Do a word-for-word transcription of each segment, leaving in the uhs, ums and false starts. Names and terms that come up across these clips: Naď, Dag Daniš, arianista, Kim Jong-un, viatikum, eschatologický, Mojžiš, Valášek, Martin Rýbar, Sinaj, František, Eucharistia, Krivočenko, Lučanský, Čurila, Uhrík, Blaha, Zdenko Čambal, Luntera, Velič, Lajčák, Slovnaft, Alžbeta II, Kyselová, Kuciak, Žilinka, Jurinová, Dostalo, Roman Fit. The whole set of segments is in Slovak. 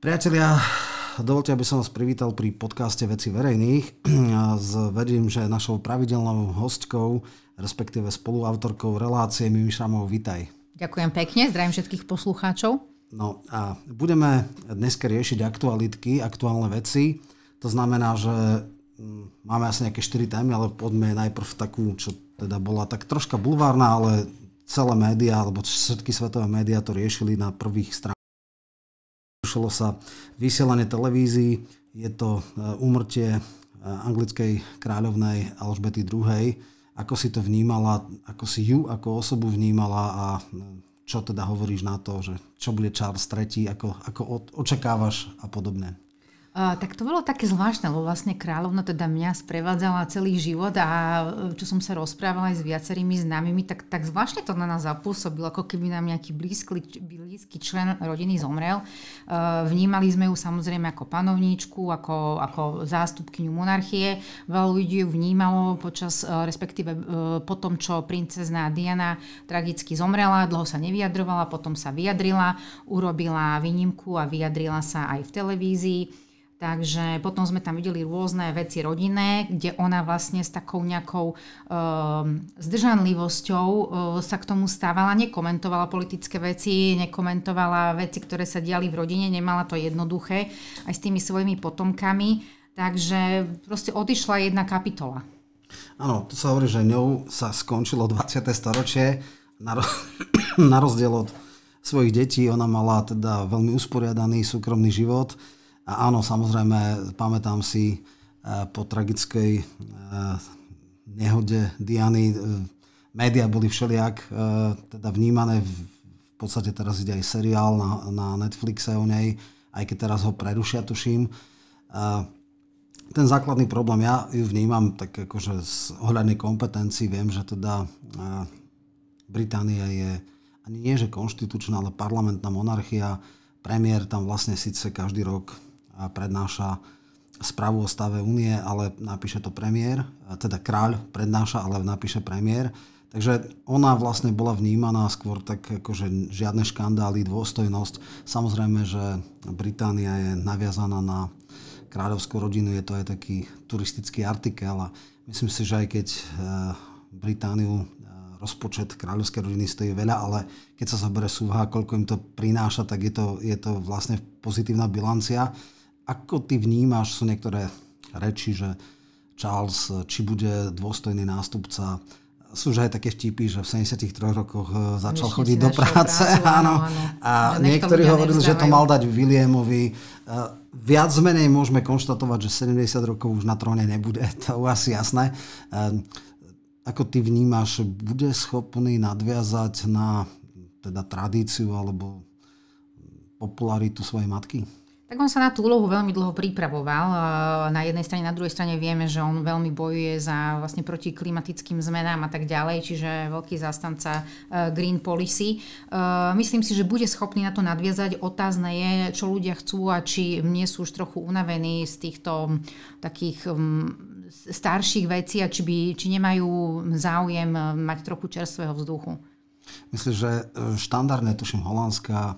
Priatelia, dovolte, aby som vás privítal pri podcaste Veci verejných. Verím, že našou pravidelnou hostkou, respektíve spoluautorkou relácie Mimi Šramovou. Vitaj. Ďakujem pekne, zdravím všetkých poslucháčov. No a budeme dneska riešiť aktualitky, aktuálne veci. To znamená, že máme asi nejaké štyri témy, ale poďme najprv takú, čo teda bola tak troška bulvárna, ale celé médiá, alebo všetky svetové médiá to riešili na prvých stranách. Rušilo sa vysielanie televízií, je to úmrtie anglickej kráľovnej Alžbety druhej. Ako si to vnímala, ako si ju ako osobu vnímala a čo teda hovoríš na to, že čo bude Charles tretí, ako, ako očakávaš a podobne? Uh, tak to bolo také zvláštne, lebo vlastne kráľovna teda mňa sprevádzala celý život a čo som sa rozprávala aj s viacerými známymi, tak, tak zvláštne to na nás zapôsobilo, ako keby nám nejaký blízky, blízky člen rodiny zomrel. Uh, vnímali sme ju samozrejme ako panovníčku, ako, ako zástupkyňu monarchie. Veľa ľudí ju vnímalo počas, uh, respektíve uh, po tom, čo princezná Diana tragicky zomrela, dlho sa nevyjadrovala, potom sa vyjadrila, urobila výnimku a vyjadrila sa aj v televízii. Takže potom sme tam videli rôzne veci rodinné, kde ona vlastne s takou nejakou e, zdržanlivosťou e, sa k tomu stávala, nekomentovala politické veci, nekomentovala veci, ktoré sa diali v rodine, nemala to jednoduché aj s tými svojimi potomkami. Takže proste odišla jedna kapitola. Áno, to sa hovorí, že ňou sa skončilo dvadsiate storočie na, ro- na rozdiel od svojich detí. Ona mala teda veľmi usporiadaný súkromný život. A áno, samozrejme, pamätám si po tragickej nehode Diany, médiá boli všelijak teda vnímané, v podstate teraz ide aj seriál na, na Netflixe o nej, aj keď teraz ho prerušia, tuším. Ten základný problém, ja ju vnímam tak akože z ohľadnej kompetencií, viem, že teda Británia je ani nie že konštitučná, ale parlamentná monarchia, premiér tam vlastne síce každý rok a prednáša správu o stave únie, ale napíše to premiér, teda kráľ prednáša, ale napíše premiér. Takže ona vlastne bola vnímaná skôr tak akože žiadne škandály, dôstojnosť. Samozrejme, že Británia je naviazaná na kráľovskú rodinu, je to aj taký turistický artikel a myslím si, že aj keď Britániu rozpočet kráľovskej rodiny stojí veľa, ale keď sa zoberie súvaha, koľko im to prináša, tak je to, je to vlastne pozitívna bilancia. Ako ty vnímaš, sú niektoré reči, že Charles, či bude dôstojný nástupca, sú už aj také vtipy, že v sedemdesiatich troch rokoch začal Myšne chodiť do práce. práce áno, áno. A niektorí hovorili, že to mal dať Williamovi. Viac menej môžeme konštatovať, že sedemdesiat rokov už na tróne nebude, to je asi jasné. Ako ty vnímaš, bude schopný nadviazať na teda tradíciu alebo popularitu svojej matky? Tak on sa na tú úlohu veľmi dlho pripravoval. Na jednej strane, na druhej strane vieme, že on veľmi bojuje za vlastne proti klimatickým zmenám a tak ďalej, čiže veľký zástanca Green Policy. Myslím si, že bude schopný na to nadviazať. Otázne je, čo ľudia chcú a či nie sú už trochu unavení z týchto takých starších vecí a či, by, či nemajú záujem mať trochu čerstvého vzduchu. Myslím, že štandardne, tuším, holandská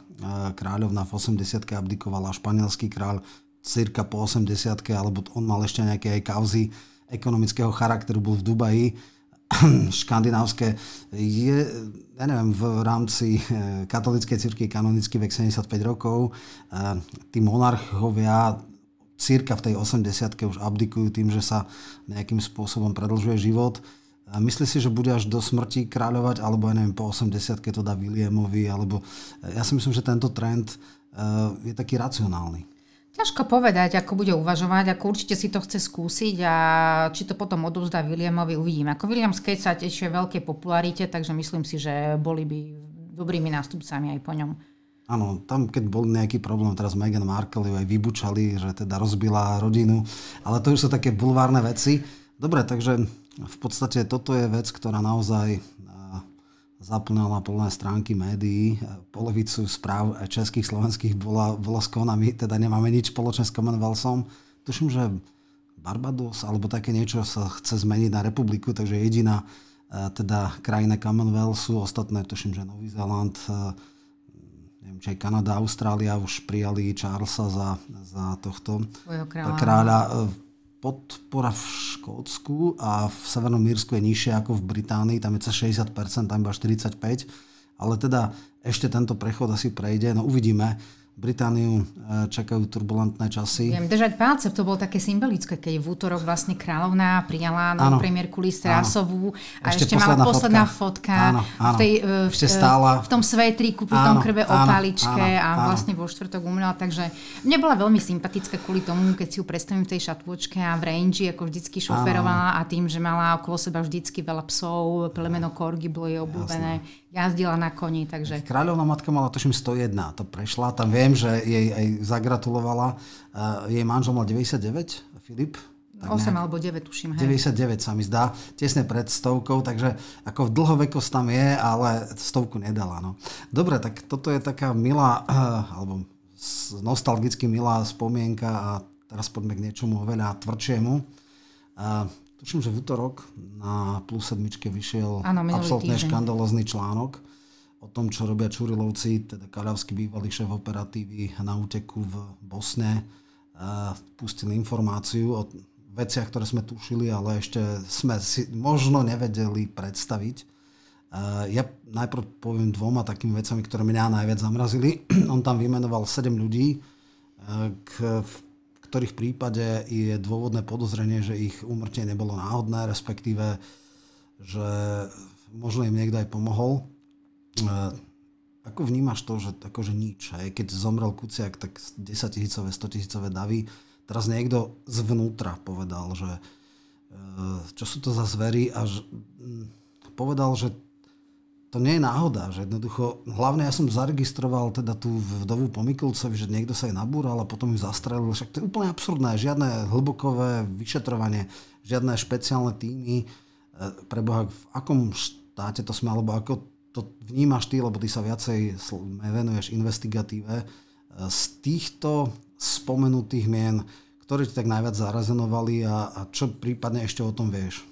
kráľovna v osemdesiatke abdikovala, španielský kráľ cirka po osemdesiatke, alebo on mal ešte nejaké aj kauzy ekonomického charakteru, bol v Dubaji, škandinávske. Je, ja neviem, v rámci katolíckej cirkvi kanonický vek sedemdesiatpäť rokov, tí monarchovia cirka v tej osemdesiatke už abdikujú tým, že sa nejakým spôsobom predlžuje život. A myslí si, že bude až do smrti kráľovať, alebo ja neviem, po osemdesiatke to dá Williamovi, alebo ja si myslím, že tento trend uh, je taký racionálny. Ťažko povedať, ako bude uvažovať, ako určite si to chce skúsiť a či to potom odovzdá Williamovi, uvidíme. Ako William Skate sa tešie veľkej popularite, takže myslím si, že boli by dobrými nástupcami aj po ňom. Áno, tam keď bol nejaký problém, teraz Meghan Markle ju aj vybučali, že teda rozbila rodinu, ale to už sú také bulvárne veci. Dobre, takže v podstate toto je vec, ktorá naozaj zaplňala plné stránky médií. Polovicu správ českých, slovenských bola, bola s konami, teda nemáme nič spoločné s Commonwealthom. Tuším, že Barbados alebo také niečo sa chce zmeniť na republiku, takže jediná teda krajina Commonwealthu, ostatné tuším, že Nový Zéland, neviem, či Kanada, Austrália už prijali Charlesa za, za tohto kráľa. kráľa. Podpora v Škótsku a v Severnom Írsku je nižšia ako v Británii, tam je cez šesťdesiat percent, tam iba štyridsaťpäť percent, ale teda ešte tento prechod asi prejde, no uvidíme. Britániu čakajú turbulentné časy. Viem držať palce, to bolo také symbolické, keď v útorok vlastne kráľovná prijala novú premiérku Liz Trussovú a ešte, ešte mala posledná fotka. Áno, áno. V, tej, v, stála... v tom svetríku, pri áno, tom krve opaličke a vlastne vo štvrtok umrela. Takže mne bola veľmi sympatická kvôli tomu, keď si ju predstavím v tej šatôčke a v range, ako vždycky šoferovala a tým, že mala okolo seba vždycky veľa psov, plemeno Korgi bolo jej obľúbené. Jazdila na koni, takže... Kráľovná matka mala tuším sto jeden, to prešla, tam viem, že jej aj zagratulovala. Uh, jej manžel mal deväťdesiatdeväť, Filip. osem alebo deväť, tuším. Hej. deväťdesiatdeväť sa mi zdá, tesne pred stovkou, takže ako v dlhovekosť tam je, ale stovku nedala. No. Dobre, tak toto je taká milá, uh, alebo nostalgicky milá spomienka a teraz poďme k niečomu oveľa tvrdšiemu. Uh, Tuším, že v útorok na Plus sedmičke vyšiel ano, absolútne týždeň. Škandalózny článok o tom, čo robia Čurilovci, teda Kaľavský bývalý šéf operatívy na úteku v Bosne. Uh, pustili informáciu o veciach, ktoré sme tušili, ale ešte sme si možno nevedeli predstaviť. Uh, ja najprv poviem dvoma takými vecami, ktoré mňa najviac zamrazili. On tam vymenoval sedem ľudí, uh, k v ktorých prípade je dôvodné podozrenie, že ich úmrtie nebolo náhodné, respektíve, že možno im niekto aj pomohol. E, ako vnímaš to, že akože nič? Hej? Keď zomrel Kuciak, tak desaťtisícové, stotisícové davy. Teraz niekto zvnútra povedal, že e, čo sú to za zvery a že, m, povedal, že to nie je náhoda, že jednoducho, hlavne ja som zaregistroval teda tú vdovu Pomykulcovi, že niekto sa jej nabúral a potom ju zastrelil, však to je úplne absurdné, žiadne hlbokové vyšetrovanie, žiadne špeciálne týmy, preboha, v akom štáte to sme, alebo ako to vnímaš ty, lebo ty sa viacej venuješ investigatíve, z týchto spomenutých mien, ktoré ti tak najviac zarezonovali a, a čo prípadne ešte o tom vieš?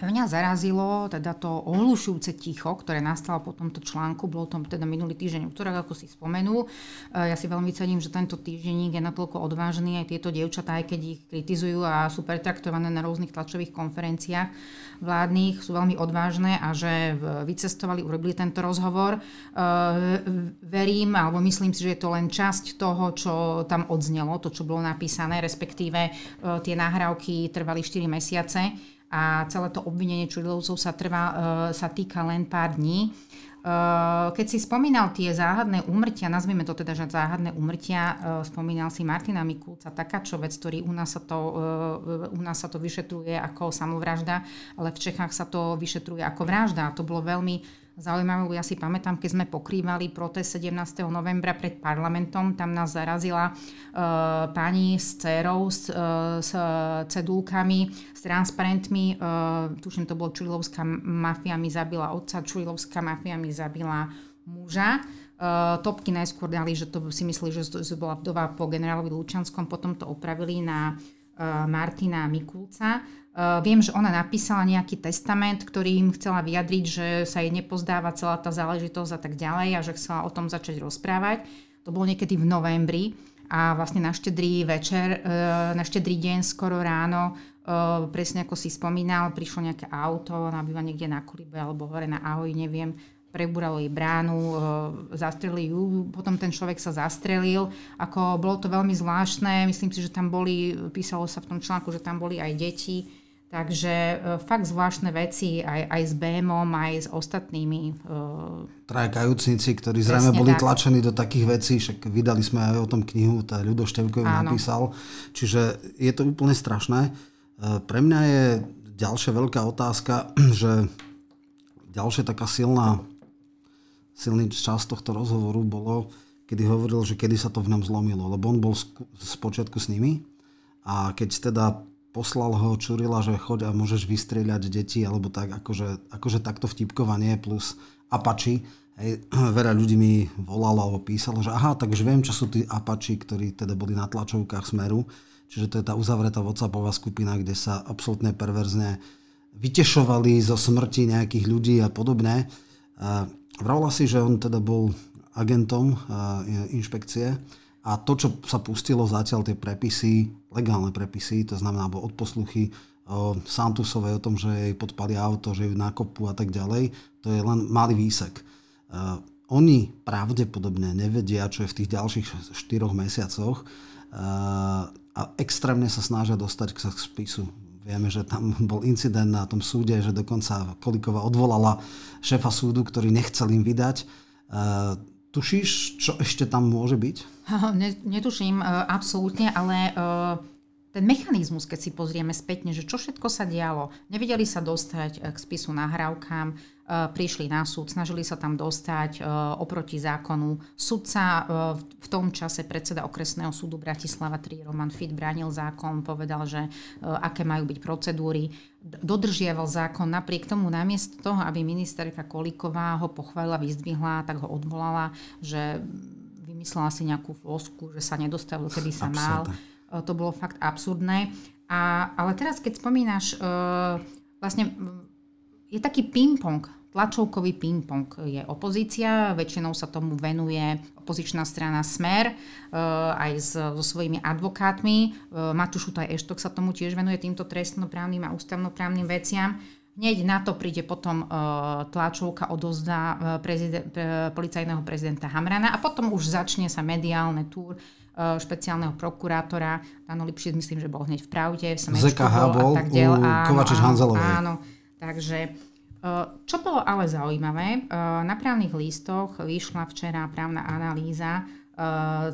Mňa zarazilo teda to ohlušujúce ticho, ktoré nastalo po tomto článku, bolo tam teda minulý týždeň, ktorý ako si spomenul. Ja si veľmi cením, že tento týždenník je natoľko odvážny, aj tieto dievčatá, aj keď ich kritizujú a sú pretraktované na rôznych tlačových konferenciách vládnych, sú veľmi odvážne a že vycestovali, urobili tento rozhovor. Verím, alebo myslím si, že je to len časť toho, čo tam odznelo, to, čo bolo napísané, respektíve tie nahrávky trvali štyri mesiace. A celé to obvinenie Čurilovcov sa, trvá, sa týka len pár dní. Keď si spomínal tie záhadné úmrtia, nazvime to teda, že záhadné úmrtia, spomínal si Martina Mikulca, taká čo vec, ktorý u nás sa to, u nás sa to vyšetruje ako samovražda, ale v Čechách sa to vyšetruje ako vražda. A to bolo veľmi zaujímavé. Ja si pamätám, keď sme pokrývali protest sedemnásteho novembra pred parlamentom, tam nás zarazila uh, pani s dcérou, s, uh, s cedulkami, s transparentmi. Uh, tuším, to bolo Čurilovská mafia mi zabila otca, Čurilovská mafia mi zabila muža. Uh, topky najskôr dali, že to si myslí, že to bola vdova po generálovi Lučanskom, potom to opravili na uh, Martina Mikulca. Uh, viem, že ona napísala nejaký testament, ktorý im chcela vyjadriť, že sa jej nepozdáva celá tá záležitosť a tak ďalej a že chcela o tom začať rozprávať. To bolo niekedy v novembri a vlastne na štedrý večer, uh, na štedrý deň, skoro ráno, uh, presne ako si spomínal, prišlo nejaké auto, ona býva niekde na Kolibe alebo hore na Ahoj, neviem, prebúralo jej bránu, uh, zastrelili ju, potom ten človek sa zastrelil. Ako, bolo to veľmi zvláštne, myslím si, že tam boli, písalo sa v tom článku, že tam boli aj deti. Takže e, fakt zvláštne veci aj, aj s bé émom, aj s ostatnými. E, Traja kajúcnici, ktorí zrejme boli tak tlačení do takých vecí, však vydali sme aj o tom knihu, tá Ľudo Števkov napísal. Čiže je to úplne strašné. E, pre mňa je ďalšia veľká otázka, že ďalšia taká silná, silný čas tohto rozhovoru bolo, kedy hovoril, že kedy sa to v ňom zlomilo, lebo on bol sku- spočiatku s nimi a keď teda poslal ho Čurila, že choď a môžeš vystrieľať deti, alebo tak, akože, akože takto vtipkovanie plus Apači. Hej, veľa ľudí mi volalo alebo písalo, že aha, tak už viem, čo sú tí Apači, ktorí teda boli na tlačovkách Smeru. Čiže to je tá uzavretá WhatsAppová skupina, kde sa absolútne perverzne vytešovali zo smrti nejakých ľudí a podobne. Vravila si, že on teda bol agentom inšpekcie. A to, čo sa pustilo zatiaľ, tie prepisy, legálne prepisy, to znamená, alebo odposluchy Santusovej o tom, že jej podpali auto, že ju nákopu a tak ďalej, to je len malý výsek. Oni pravdepodobne nevedia, čo je v tých ďalších štyroch mesiacoch a extrémne sa snažia dostať k spisu. Vieme, že tam bol incident na tom súde, že dokonca Koliková odvolala šéfa súdu, ktorý nechcel im vydať. Tušíš, čo ešte tam môže byť? Netuším, absolútne, ale ten mechanizmus, keď si pozrieme spätne, že čo všetko sa dialo, nevedeli sa dostať k spisu nahrávkam, prišli na súd, snažili sa tam dostať oproti zákonu. Sudca v tom čase, predseda okresného súdu Bratislava tri, Roman Fit, bránil zákon, povedal, že aké majú byť procedúry. Dodržiaval zákon, napriek tomu namiesto toho, aby ministerka Koliková ho pochválila, vyzdvihla, tak ho odvolala, že vymyslela si nejakú flosku, že sa nedostavil, kedy sa mal. To bolo fakt absurdné. A, ale teraz, keď spomínaš, vlastne je taký ping-pong, tlačovkový ping-pong. Je opozícia, väčšinou sa tomu venuje opozičná strana Smer, aj so svojimi advokátmi. Matušutaj Eštok sa tomu tiež venuje, týmto trestnoprávnym a ústavnoprávnym veciam. Hneď na to príde potom tlačovka, odovzdá prezident, policajného prezidenta Hamrana a potom už začne sa mediálne túr špeciálneho prokurátora. Áno, Lipšic, myslím, že bol hneď v Pravde, v Semečku bol a tak ďalej. Kovačič-Hanzelovej. Áno, takže čo bolo ale zaujímavé, na Právnych lístoch vyšla včera právna analýza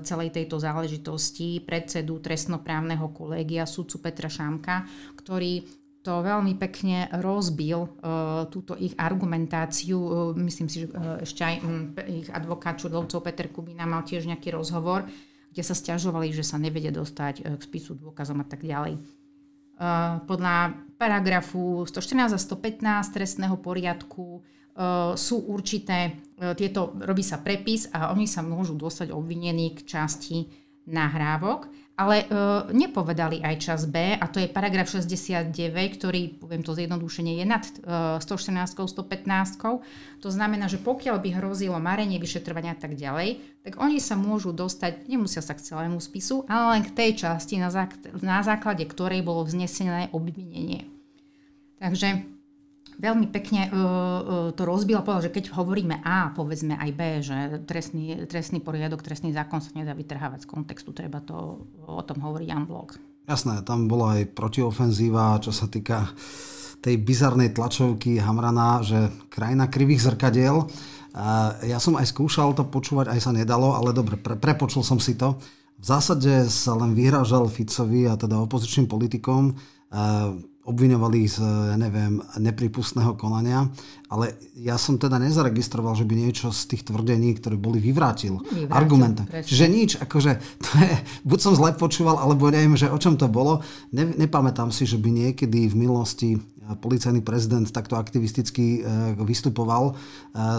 celej tejto záležitosti predsedu trestnoprávneho kolégia sudcu Petra Šámka, ktorý to veľmi pekne rozbil uh, túto ich argumentáciu. Uh, myslím si, že uh, ešte aj um, ich advokát Čurilovcov Peter Kubina mal tiež nejaký rozhovor, kde sa sťažovali, že sa nevedia dostať uh, k spisu, dôkazom a tak ďalej. Uh, podľa paragrafu sto štrnásť a sto pätnásť trestného poriadku uh, sú určité, uh, tieto, robí sa prepis a oni sa môžu dostať obvinení k časti nahrávok. Ale e, nepovedali aj čas B, a to je paragraf šesťdesiatdeväť, ktorý, poviem to zjednodušene, je nad e, sto štrnásť, sto pätnásť. To znamená, že pokiaľ by hrozilo marenie vyšetrovania a tak ďalej, tak oni sa môžu dostať, nemusia sa k celému spisu, ale len k tej časti, na, zák- na základe ktorej bolo vznesené obvinenie. Takže veľmi pekne e, e, to rozbilo, povedal, že keď hovoríme A, povedzme aj B, že trestný, trestný poriadok, trestný zákon sa nedá vytrhávať z kontextu, treba to o tom hovoriť en bloc. Jasné, tam bola aj protiofenzíva, čo sa týka tej bizarnej tlačovky Hamrana, že krajina krivých zrkadiel. E, ja som aj skúšal to počúvať, aj sa nedalo, ale dobre, pre, prepočul som si to. V zásade sa len vyhrážal Ficovi a teda opozičným politikom, e, obviňovali ich z, neviem, neprípustného konania, ale ja som teda nezaregistroval, že by niečo z tých tvrdení, ktoré boli, vyvrátil, vyvrátil argumentom. Čiže nič, akože to je, buď som zle počúval, alebo neviem, že o čom to bolo. Ne, nepamätám si, že by niekedy v minulosti policajný prezident takto aktivisticky vystupoval.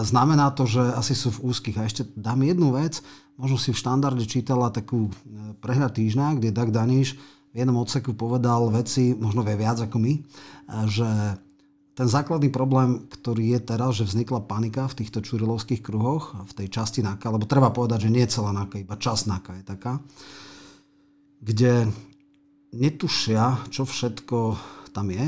Znamená to, že asi sú v úzkých. A ešte dám jednu vec, možno si v Štandarde čítala takú prehľad týždňa, kde Dag Daniš v jednom odseku povedal veci, možno vie viac ako my, že ten základný problém, ktorý je teraz, že vznikla panika v týchto čurilovských kruhoch, v tej časti náka, lebo treba povedať, že nie je celá náka, iba časť náka je taká, kde netušia, čo všetko tam je.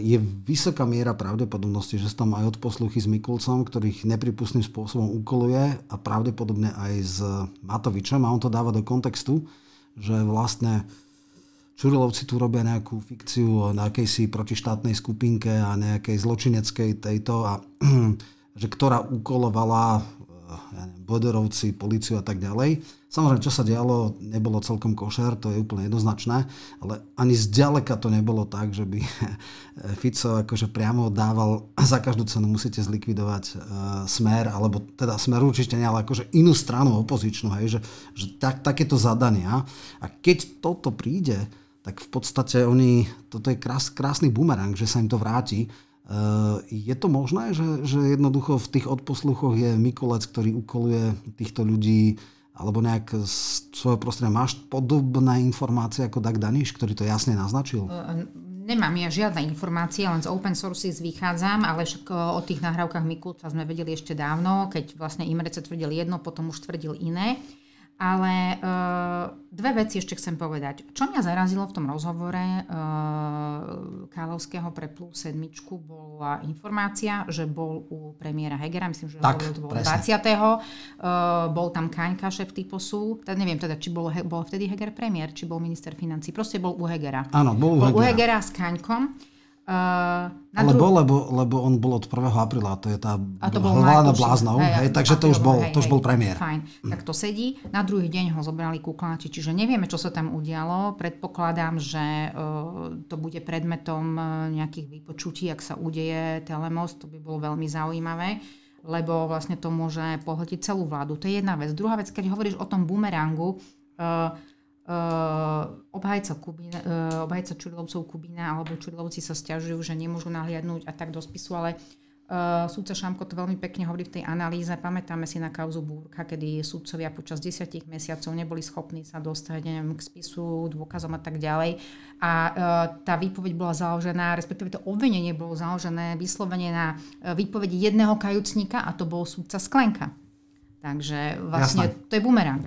Je vysoká miera pravdepodobnosti, že sú tam aj odposluchy s Mikulcom, ktorých nepripustným spôsobom ukoluje, a pravdepodobne aj s Matovičom, a on to dáva do kontextu, že vlastne Čurilovci tu robia nejakú fikciu na akejsi protištátnej skupinke a nejakej zločineckej tejto, a že ktorá ukolovala ja neviem, Boderovci, políciu a tak ďalej. Samozrejme, čo sa dialo, nebolo celkom košer, to je úplne jednoznačné, ale ani zďaleka to nebolo tak, že by Fico akože priamo dával za každú cenu musíte zlikvidovať Smer, alebo teda Smer určite nie, ale akože inú stranu opozičnú, hej, že, že tak, takéto zadania. A keď toto príde, tak v podstate oni, toto je krás, krásny bumerang, že sa im to vráti. Je to možné, že, že jednoducho v tých odposluchoch je Mikulec, ktorý ukoluje týchto ľudí, alebo nejak z svojho prostredia? Máš podobné informácie ako Dag Daniš, ktorý to jasne naznačil? Nemám ja žiadne informácie, len z open sources vychádzam, ale však o tých nahrávkach Mikulca sme vedeli ešte dávno, keď vlastne Imrece tvrdil jedno, potom už tvrdil iné. Ale e, dve veci ešte chcem povedať. Čo mňa zarazilo v tom rozhovore e, Kaľavského pre plus sedmičku bola informácia, že bol u premiéra Hegera, myslím, že tak, bol od dvadsiateho E, bol tam Kaňka, šéf Typosu. Teda neviem teda, či bol, bol vtedy Heger premiér, či bol minister financií. Proste bol u Hegera. Áno, bol u Hegera. Bol u Hegera s Kaňkom. Uh, ale bol, lebo, lebo on bol od prvého apríla, to je tá hlavná bláznov, hej, hej, takže apríl, to už bol, hej, to už bol premiér. Fajn, mm. tak to sedí. Na druhý deň ho zobrali kukláči, čiže nevieme, čo sa tam udialo. Predpokladám, že uh, to bude predmetom uh, nejakých vypočutí, ak sa udeje Telemos, to by bolo veľmi zaujímavé, lebo vlastne to môže pohltiť celú vládu. To je jedna vec. Druhá vec, keď hovoríš o tom bumerangu, uh, Uh, obhajca, Kubina, uh, obhajca Čurilovcov Kubina alebo Čurilovci sa sťažujú, že nemôžu nahliadnúť a tak do spisu, ale uh, súdca Šámko to veľmi pekne hovorí v tej analýze. Pamätáme si na kauzu Búrka, kedy súdcovia počas desiatich mesiacov neboli schopní sa dostať neviem, k spisu, dôkazom a tak ďalej. A uh, tá výpoveď bola založená, respektíve to obvinenie bolo založené vyslovene na výpovedi jedného kajúcnika a to bol súdca Sklenka. Takže vlastne Jasné. To je bumerang.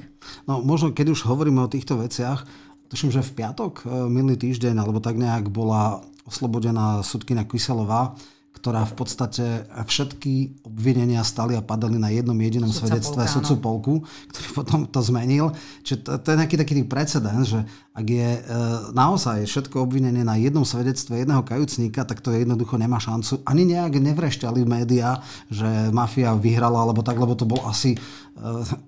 No možno, keď už hovoríme o týchto veciach, tuším, že v piatok, minulý týždeň, alebo tak nejak bola oslobodená sudkyňa Kyselová, ktorá v podstate všetky obvinenia stali a padali na jednom jedinom Sudca svedectve sudcu Polku, ktorý potom to zmenil. Čiže to, to je nejaký taký precedens, že ak je e, naozaj všetko obvinenie na jednom svedectve jedného kajúcníka, tak to jednoducho nemá šancu. Ani nejak nevrešťali médiá, že mafia vyhrala, alebo tak, lebo to bol asi e,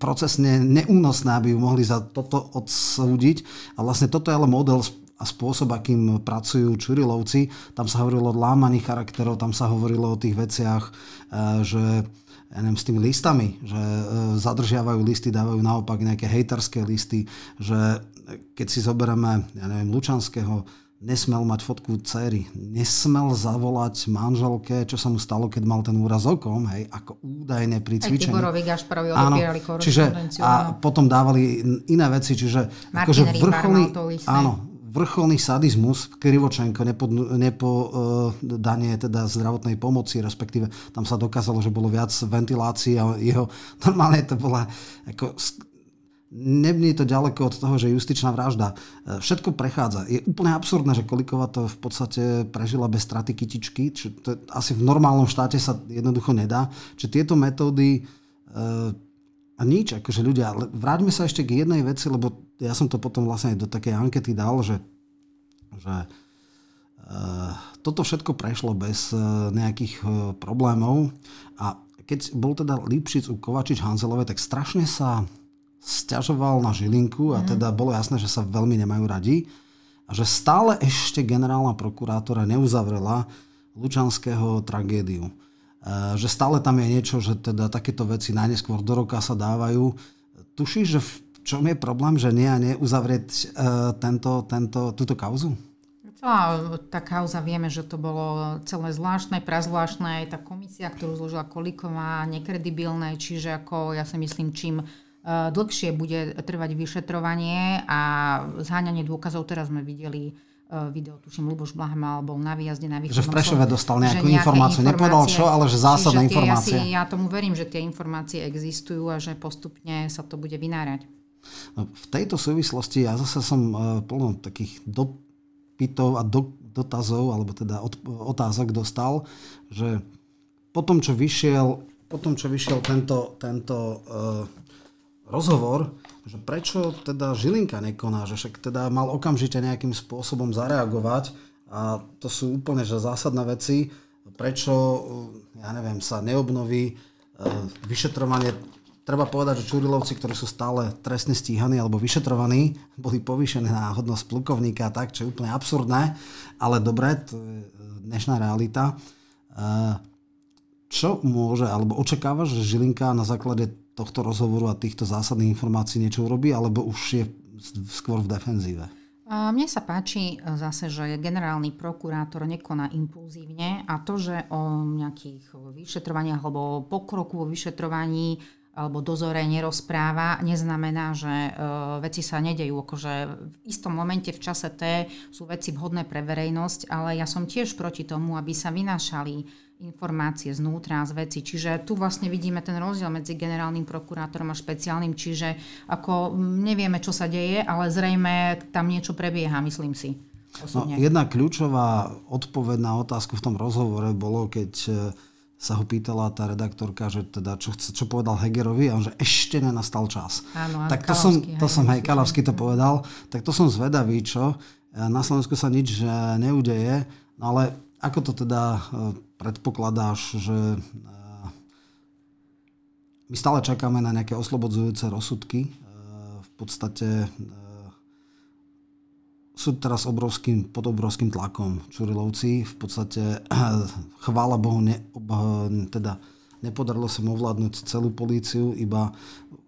procesne neúnosné, aby ju mohli za toto odsúdiť. A vlastne toto je ale model a spôsob, akým pracujú Čurilovci. Tam sa hovorilo o lámaných charakterov, tam sa hovorilo o tých veciach, že ja neviem, s tými listami, že zadržiavajú listy, dávajú naopak nejaké hejterské listy, že keď si zoberieme, ja neviem, Lučanského, nesmel mať fotku dcery, nesmel zavolať manželke, čo sa mu stalo, keď mal ten úraz okom, hej, ako údajne pri cvičení. Aj Tiborovi Gašparovi odopierali korespondenciu. A potom dávali iné veci, čiže Martin Rýbar mal to listy. Áno, vrcholný sadizmus, Krivočenko, nepodanie teda zdravotnej pomoci, respektíve tam sa dokázalo, že bolo viac ventilácií a jeho normálne to bola ako, nebni to ďaleko od toho, že justičná vražda. Všetko prechádza. Je úplne absurdné, že Koliková to v podstate prežila bez straty kytičky, čiže to asi v normálnom štáte sa jednoducho nedá. Čiže tieto metódy a nič, akože ľudia, ale vráťme sa ešte k jednej veci, lebo ja som to potom vlastne do takej ankety dal, že, že e, toto všetko prešlo bez e, nejakých e, problémov a keď bol teda Lipšic u Kovačič-Hanzelovej, tak strašne sa sťažoval na Žilinku a teda bolo jasné, že sa veľmi nemajú radi a že stále ešte generálna prokurátora neuzavrela Lučanského tragédiu. Že stále tam je niečo, že teda takéto veci najneskôr do roka sa dávajú. Tušíš, že v čom je problém, že nie a nie uzavrieť uh, tento, tento, túto kauzu? Celá tá kauza, vieme, že to bolo celé zvláštne, prazvláštne, aj tá komisia, ktorú zložila Koliková, nekredibilné, čiže ako ja si myslím, čím uh, dlhšie bude trvať vyšetrovanie a zháňanie dôkazov, teraz sme videli video, tuším, Luboš Blaha mal, bol na výjazde na východnom. Že v Prešove dostal nejakú informáciu, nepovedal čo, ale že zásadné informácie. Asi, ja tomu verím, že tie informácie existujú a že postupne sa to bude vynárať. No, v tejto súvislosti ja zase som uh, plno takých dopytov a do, dotazov, alebo teda od, otázok dostal, že po tom, čo vyšiel, po tom, čo vyšiel tento, tento uh, rozhovor, že prečo teda Žilinka nekoná, že však teda mal okamžite nejakým spôsobom zareagovať a to sú úplne že zásadné veci, prečo ja neviem, sa neobnoví e, vyšetrovanie. Treba povedať, že Čurilovci, ktorí sú stále trestne stíhaní alebo vyšetrovaní, boli povýšení na hodnosť plukovníka a tak, čo je úplne absurdné, ale dobre, to je dnešná realita. E, čo môže, alebo očakávaš, že Žilinka na základe tohto rozhovoru a týchto zásadných informácií niečo urobí, alebo už je skôr v defenzíve? Mne sa páči zase, že generálny prokurátor nekoná impulzívne a to, že o nejakých vyšetrovaniach alebo pokroku vo vyšetrovaní alebo dozore nerozpráva, neznamená, že e, veci sa nedejú. Akože v istom momente v čase T sú veci vhodné pre verejnosť, ale ja som tiež proti tomu, aby sa vynášali informácie znútra z veci. Čiže tu vlastne vidíme ten rozdiel medzi generálnym prokurátorom a špeciálnym, čiže ako nevieme, čo sa deje, ale zrejme tam niečo prebieha, myslím si. No, jedna kľúčová odpoveď na otázku v tom rozhovore bolo, keď sa ho pýtala tá redaktorka, že teda čo, čo povedal Hegerovi, a on, že ešte nenastal čas. Áno, tak to som, to som, hej, Kaľavský to povedal, tak to som zvedavý, čo? Na Slovensku sa nič neudeje, no ale ako to teda predpokladáš, že my stále čakáme na nejaké oslobodzujúce rozsudky. V podstate sú teraz obrovským, pod obrovským tlakom Čurilovci. V podstate, chvála Bohu, ne, teda nepodarilo sa mu ovládnuť celú políciu, iba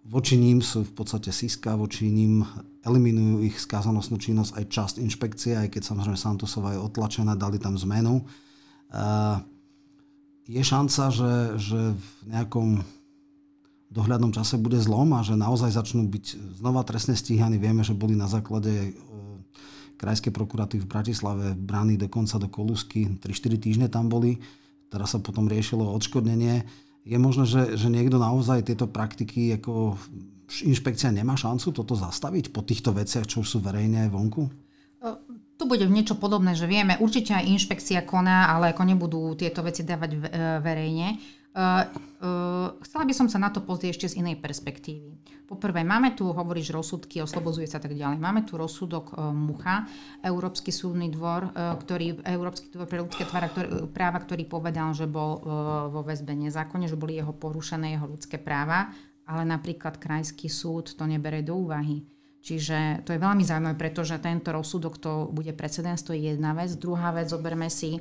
voči ním sú v podstate síska, voči ním eliminujú ich skázanosnú činnosť aj časť inšpekcie, aj keď samozrejme Santusová je otlačená, dali tam zmenu. Je šanca, že, že v nejakom dohľadnom čase bude zlom a že naozaj začnú byť znova trestne stíhaní. Vieme, že boli na základe krajské prokuratúry v Bratislave braní dokonca do kolúsky, tri štyri týždne tam boli, teraz sa potom riešilo odškodnenie. Je možné, že, že niekto naozaj tieto praktiky, ako inšpekcia nemá šancu toto zastaviť po týchto veciach, čo už sú verejne vonku? Tu bude niečo podobné, že vieme, určite aj inšpekcia koná, ale ako nebudú tieto veci dávať verejne. Uh, uh, chcela by som sa na to pozrieť ešte z inej perspektívy. Poprvé, máme tu, hovoríš, rozsudky, oslobodzuje sa tak ďalej. Máme tu rozsudok uh, Mucha, Európsky súdny dvor, uh, ktorý, Európsky dvor pre ľudské tvára, ktorý, práva, ktorý povedal, že bol uh, vo väzbe nezákonne, že boli jeho porušené jeho ľudské práva, ale napríklad krajský súd to nebere do úvahy. Čiže to je veľmi zaujímavé, pretože tento rozsudok, to bude precedens, to je jedna vec. Druhá vec, zoberme si,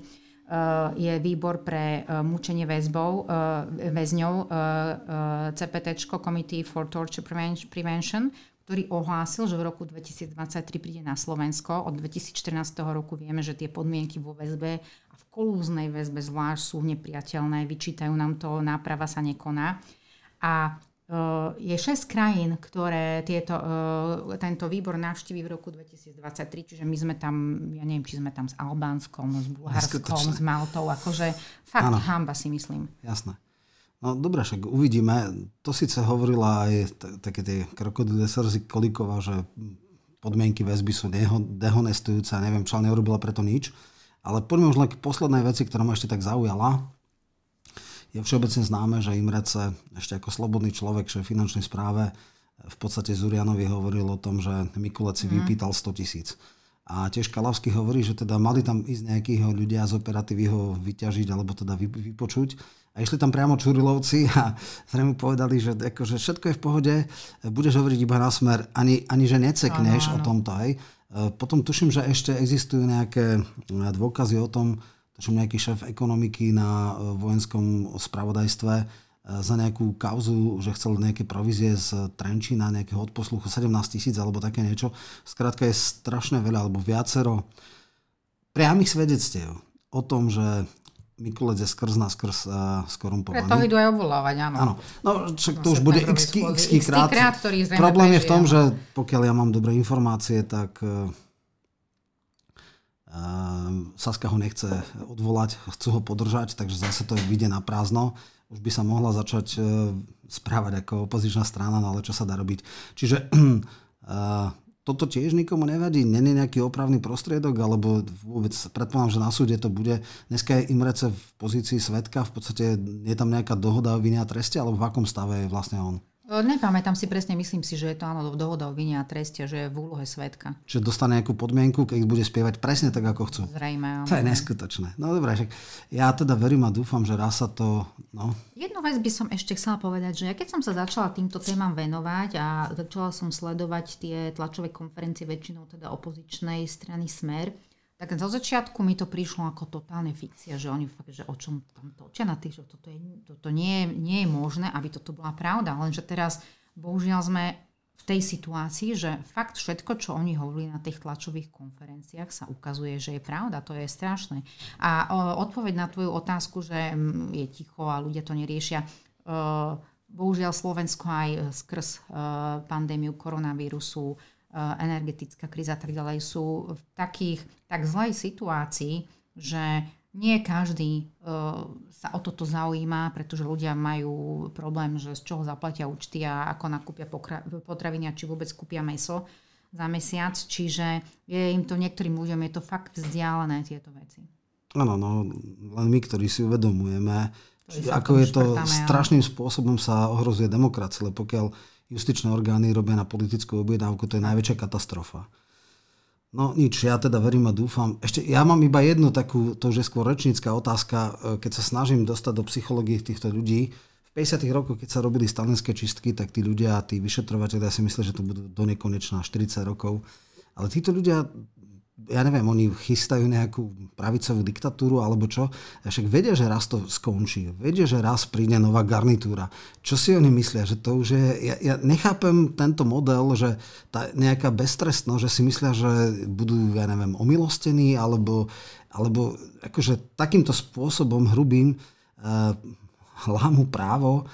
je výbor pre mučenie väzbov, väzňov, CPTčko, Committee for Torture Prevention, ktorý ohlásil, že v roku dvetisícdvadsaťtri príde na Slovensko. Od dvetisícštrnásť roku vieme, že tie podmienky vo väzbe a v kolúznej väzbe zvlášť sú nepriateľné, vyčítajú nám to, náprava sa nekoná. A je šesť krajín, ktoré tieto, tento výbor navštíví v roku dvetisícdvadsaťtri, čiže my sme tam, ja neviem, či sme tam s Albánskom, s Bulharskom, s Maltou, akože fakt hanba, si myslím. Jasné. No dobré, však uvidíme. To síce hovorila aj také tie krokodilé slzy Koliková, že podmienky väzby sú dehonestujúce, neviem, čo, ale neurobila preto nič. Ale poďme už len k poslednej veci, ktorá ma ešte tak zaujala. Je všeobecne známe, že Imrece, ešte ako slobodný človek, že v finančnej správe v podstate Zurianovi hovoril o tom, že Mikulec si vypýtal sto tisíc. A tiež Kaľavský hovorí, že teda mali tam ísť nejakýho ľudia z operatívy ho vyťažiť alebo teda vypočuť. A išli tam priamo Čurilovci a zrejme povedali, že akože všetko je v pohode, budeš hovoriť iba na smer, ani, ani že necekneš o tomto. Hej. Potom tuším, že ešte existujú nejaké dôkazy o tom, tuším nejaký šéf ekonomiky na vojenskom spravodajstve za nejakú kauzu, že chcel nejaké provízie z Trenčína, nejakého odposluchu sedemnásť tisíc alebo také niečo. Skrátka je strašne veľa, alebo viacero priamych svedectiev o tom, že Mikulec je skrz na skrz skorumpovaný. Preto idú aj obvolávať, áno. áno. No, však to už bude x-ký krát. Problém je v tom, že pokiaľ ja mám dobré informácie, tak Saska ho nechce odvolať, chcú ho podržať, takže zase to vyjde na prázdno. Už by sa mohla začať správať ako opozičná strana, no ale čo sa dá robiť. Čiže toto tiež nikomu nevadí, nie je nejaký opravný prostriedok, alebo vôbec predpokladám, že na súde to bude. Dneska je Imrece v pozícii svedka, v podstate je tam nejaká dohoda o vine a treste, alebo v akom stave je vlastne on? Nepamätám si presne, myslím si, že je to áno, dohoda o vine a treste, že je v úlohe svedka. Čiže dostane nejakú podmienku, keď bude spievať presne tak, ako chcú. Zrejme. To je neskutočné. No dobré, však ja teda verím a dúfam, že raz sa to... No. Jednu vec by som ešte chcela povedať, že ja keď som sa začala týmto témam venovať a začala som sledovať tie tlačové konferencie väčšinou teda opozičnej strany Smer, tak zo začiatku mi to prišlo ako totálne fikcia, že oni fakt, že o čom tam točia na tých, že toto, je, toto nie, nie je možné, aby toto bola pravda. Lenže teraz, bohužiaľ, sme v tej situácii, že fakt všetko, čo oni hovorili na tých tlačových konferenciách, sa ukazuje, že je pravda. To je strašné. A odpoveď na tvoju otázku, že je ticho a ľudia to neriešia... bohužiaľ Slovensko aj skrz pandémiu koronavírusu, energetická kríza tak ďalej sú v takých tak zlej situácii, že nie každý uh, sa o toto zaujíma, pretože ľudia majú problém, že z čoho zaplatia účty a ako nakúpia pokra- potraviny a či vôbec kúpia mäso za mesiac. Čiže je im to, niektorým ľuďom je to fakt vzdialené tieto veci. Áno, no, len my, ktorí si uvedomujeme, či, ako je to strašným spôsobom sa ohrozuje demokracia, lebo pokiaľ justičné orgány robia na politickú objednávku, to je najväčšia katastrofa. No nič, ja teda verím a dúfam. Ešte ja mám iba jednu takú, to už je skôr rečnícka otázka, keď sa snažím dostať do psychológie týchto ľudí. V päťdesiatych rokoch, keď sa robili stalinské čistky, tak tí ľudia, tí vyšetrovateľia si mysleli, že to budú do nekonečná štyridsať rokov. Ale títo ľudia, ja neviem, oni chystajú nejakú pravicovú diktatúru alebo čo, však vedia, že raz to skončí, vedia, že raz príde nová garnitúra. Čo si oni myslia, že to už je... Ja, ja nechápem tento model, že tá nejaká beztrestnosť, že si myslia, že budú, ja neviem, omilostení alebo, alebo akože takýmto spôsobom hrubým uh, lámu právo,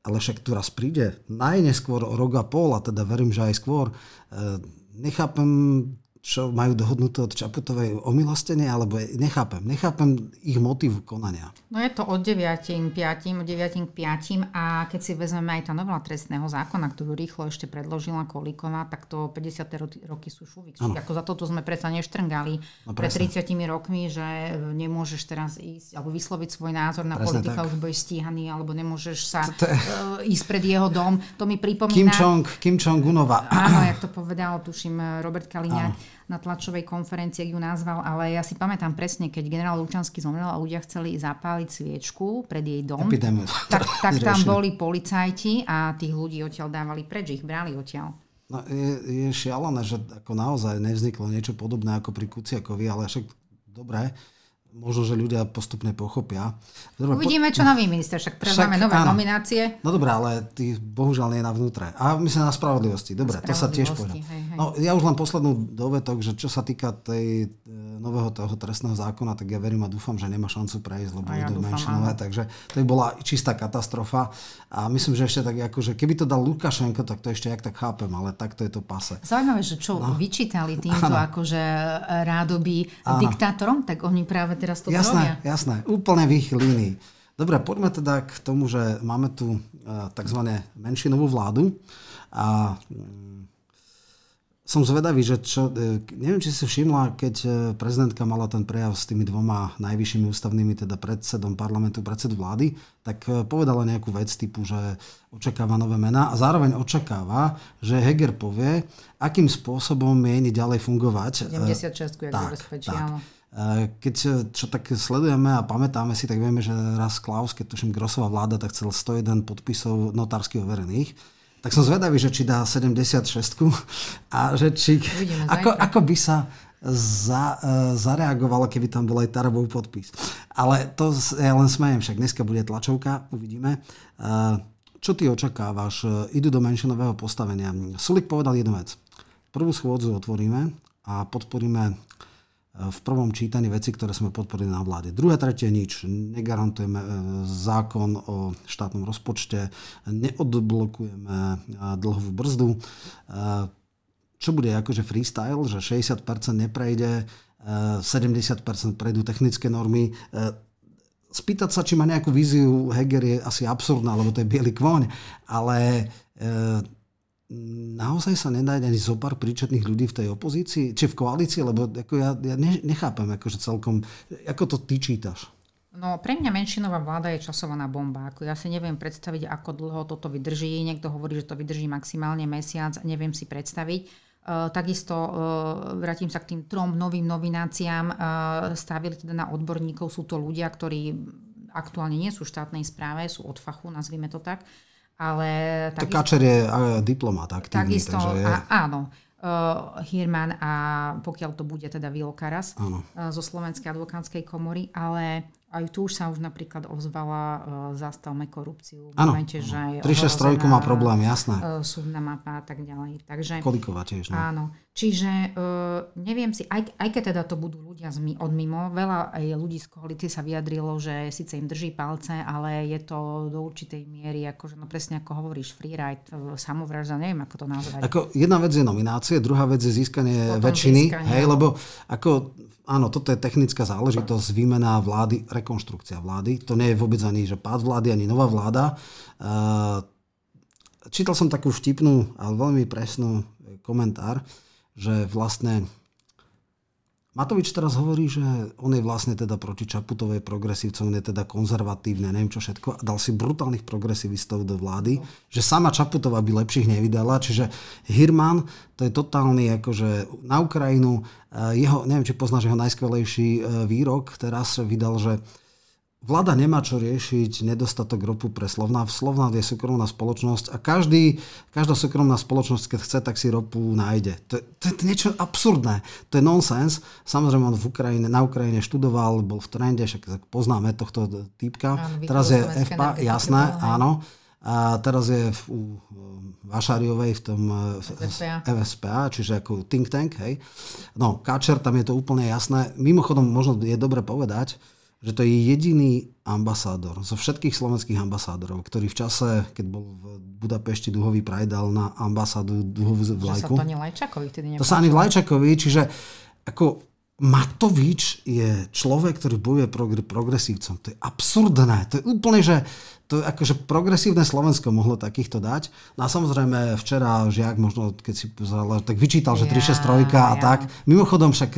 ale však tu raz príde najneskôr o rok a pol, a teda verím, že aj skôr. Uh, nechápem... čo majú dohodnuté od Čaputovej omilostenie, alebo nechápem, nechápem ich motív konania. No je to od deviatich k piatim, od deviatich k piatim a keď si vezmeme aj tá novela trestného zákona, ktorú rýchlo ešte predložila Koliková, tak to päťdesiate roky sú šuvik. Ako za toto sme predsa neštrngali no, pred tridsiatimi rokmi, že nemôžeš teraz ísť alebo vysloviť svoj názor na presne politika, tak. Už budeš stíhaný, alebo nemôžeš sa to, to je... ísť pred jeho dom. To mi pripomína... Kim Jong, Kim Jong-unova. Áno, jak to povedal, tuším, Robert Kaliňák na tlačovej konferencii, ju nazval, ale ja si pamätám presne, keď generál Lučanský zomrel a ľudia chceli zapáliť sviečku pred jej dom, tak, tak tam boli policajti a tých ľudí odtiaľ dávali preč, ich brali odtiaľ. No, je, je šialené, že ako naozaj nevzniklo niečo podobné ako pri Kuciakovi, ale však dobre, možno, že ľudia postupne pochopia. Dobre, uvidíme, po... čo nový minister, však predáme nové áno. Nominácie. No dobré, ale ty bohužiaľ nie na vnútre. A my sa na spravodlivosti. Dobre, na spravodlivosti, to sa tiež poďme. No, ja už len poslednú dovetok, že čo sa týka tej nového toho trestného zákona, tak ja verím a dúfam, že nemá šancu prejsť, lebo idú menšinové. Takže to by bola čistá katastrofa. A myslím, že ešte tak, akože, keby to dal Lukašenko, tak to ešte jak tak chápem, ale takto je to pase. Zaujímavé, že čo no. vyčítali týmto akože rádoby diktátorom, tak oni práve teraz to jasné, robia. Jasné, úplne v ich línii. Dobre, poďme teda k tomu, že máme tu uh, takzvané menšinovú vládu a um, som zvedavý, že čo, uh, neviem, či si všimla, keď uh, prezidentka mala ten prejav s tými dvoma najvyššími ústavnými, teda predsedom parlamentu, predsedu vlády, tak uh, povedala nejakú vec typu, že očakáva nové mená a zároveň očakáva, že Heger povie, akým spôsobom mieni ďalej fungovať. sedemdesiatšesť, uh, jak zabezpečia. Keď čo tak sledujeme a pamätáme si, tak vieme, že raz Klaus, keď tuším Grossová vláda, tak chcel sto jeden podpisov notársky overených. Tak som zvedavý, že či dá sedemdesiatšesť a že či... Ako, ako by sa za, zareagovalo, keby tam bol aj Tarabov podpis. Ale to ja len smejem, však dneska bude tlačovka, uvidíme. Čo ty očakávaš? Idú do menšinového postavenia. Sulik povedal jednu vec. Prvú schôdzu otvoríme a podporíme... v prvom čítaní veci, ktoré sme podporili na vláde. Druhé, tretie nič. Negarantujeme zákon o štátnom rozpočte, neodblokujeme dlhovú brzdu. Čo bude akože freestyle, že šesťdesiat percent neprejde, sedemdesiat percent prejdú technické normy. Spýtať sa, či má nejakú víziu Heger, je asi absurdná, lebo to je bielý kvoň, ale... naozaj sa nenájde ani zo pár príčetných ľudí v tej opozícii, či v koalícii, lebo ako ja, ja nechápem akože celkom, ako to ty čítaš? No pre mňa menšinová vláda je časovaná bomba. Ako ja si neviem predstaviť, ako dlho toto vydrží. Niekto hovorí, že to vydrží maximálne mesiac, neviem si predstaviť. Uh, takisto uh, vrátim sa k tým trom novým novináciám. Uh, stavili teda na odborníkov, sú to ľudia, ktorí aktuálne nie sú v štátnej správe, sú od fachu, nazvime to tak. Ale to takisto, Kačer je uh, diplomat aktívny. Takisto, je... a, áno. Uh, Hirman a pokiaľ to bude teda Vilo Karas uh, zo Slovenskej advokátskej komory, ale Aj tu už sa už napríklad ozvala, zastavme korupciu. Áno, tri šesť tri má problém, jasné. Súdna mapa a tak ďalej. Takže, Koliková tiež. Ne? Áno, čiže neviem si, aj, aj keď teda to budú ľudia od mimo, veľa aj ľudí z koalície sa vyjadrilo, že síce im drží palce, ale je to do určitej miery, akože, no presne ako hovoríš, freeride, samovražda, neviem ako to nazvať. Ako jedna vec je nominácie, druhá vec je získanie väčšiny, získanie, hej, lebo ako... Áno, toto je technická záležitosť, výmena vlády, rekonštrukcia vlády. To nie je vôbec ani že pád vlády, ani nová vláda. Čítal som takú vtipnú, ale veľmi presnú komentár, že vlastne Matovič teraz hovorí, že on je vlastne teda proti Čaputovej progresívcom, on je teda konzervatívne, neviem čo všetko, a dal si brutálnych progresivistov do vlády, že sama Čaputová by lepších nevydala, čiže Hirman, to je totálny akože na Ukrajinu. Jeho, neviem, či poznáš jeho najskvelejší výrok, teraz vydal, že vláda nemá čo riešiť nedostatok ropu pre Slovnaft. Slovnaft je súkromná spoločnosť a každý, každá súkromná spoločnosť, keď chce, tak si ropu nájde. To, to, to je niečo absurdné, to je nonsens. Samozrejme on v Ukrajine, na Ukrajine študoval, bol v trende, však poznáme tohto týpka. Áno, teraz je ef pé á, jasné, áno. A teraz je v, u Vášariovej v tom ef es pé á, čiže ako think tank, hej. No, Káčer, tam je to úplne jasné. Mimochodom, možno je dobre povedať, že to je jediný ambasádor zo všetkých slovenských ambasádorov, ktorý v čase, keď bol v Budapešti duhový pride, dal na ambasádu duhovú vlajku. To sa to ani Lajčakovi vtedy nepáčilo. To sa ani Lajčakovi, čiže ako... Matovič je človek, ktorý bojuje progresívcom. To je absurdné. To je úplne, že to je akože progresívne Slovensko mohlo takýchto dať. No a samozrejme včera žiak možno, keď si pozrela, tak vyčítal, že tri šesť tri ja, a ja. tak. Mimochodom však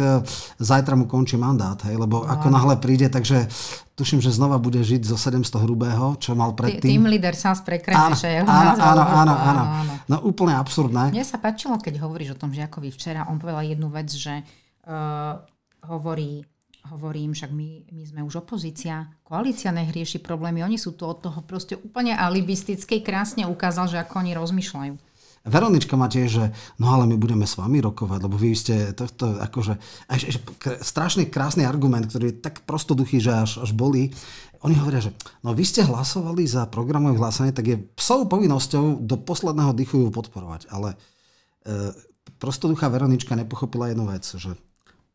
zajtra mu končí mandát, hej, lebo no, ako náhle príde, takže tuším, že znova bude žiť zo sedemsto hrubého, čo mal predtým. Tým líder sa prekreče. Áno, áno, áno, áno. No úplne absurdné. Mne sa páčilo, keď hovoríš o tom žiakovi včera, on povedal jednu vec, že Uh, hovorí, hovorím, však my, my sme už opozícia, koalícia nerieši problémy, oni sú tu od toho proste úplne alibistickej, krásne ukázal, že ako oni rozmýšľajú. Veronička má tiež, že no ale my budeme s vami rokovať, lebo vy ste tohto akože, až, až, strašný krásny argument, ktorý je tak prostoduchý, že až, až bolí. Oni hovoria, že no vy ste hlasovali za programové hlasanie, tak je psou povinnosťou do posledného dychu ju podporovať. Ale uh, prostoduchá Veronička nepochopila jednu vec, že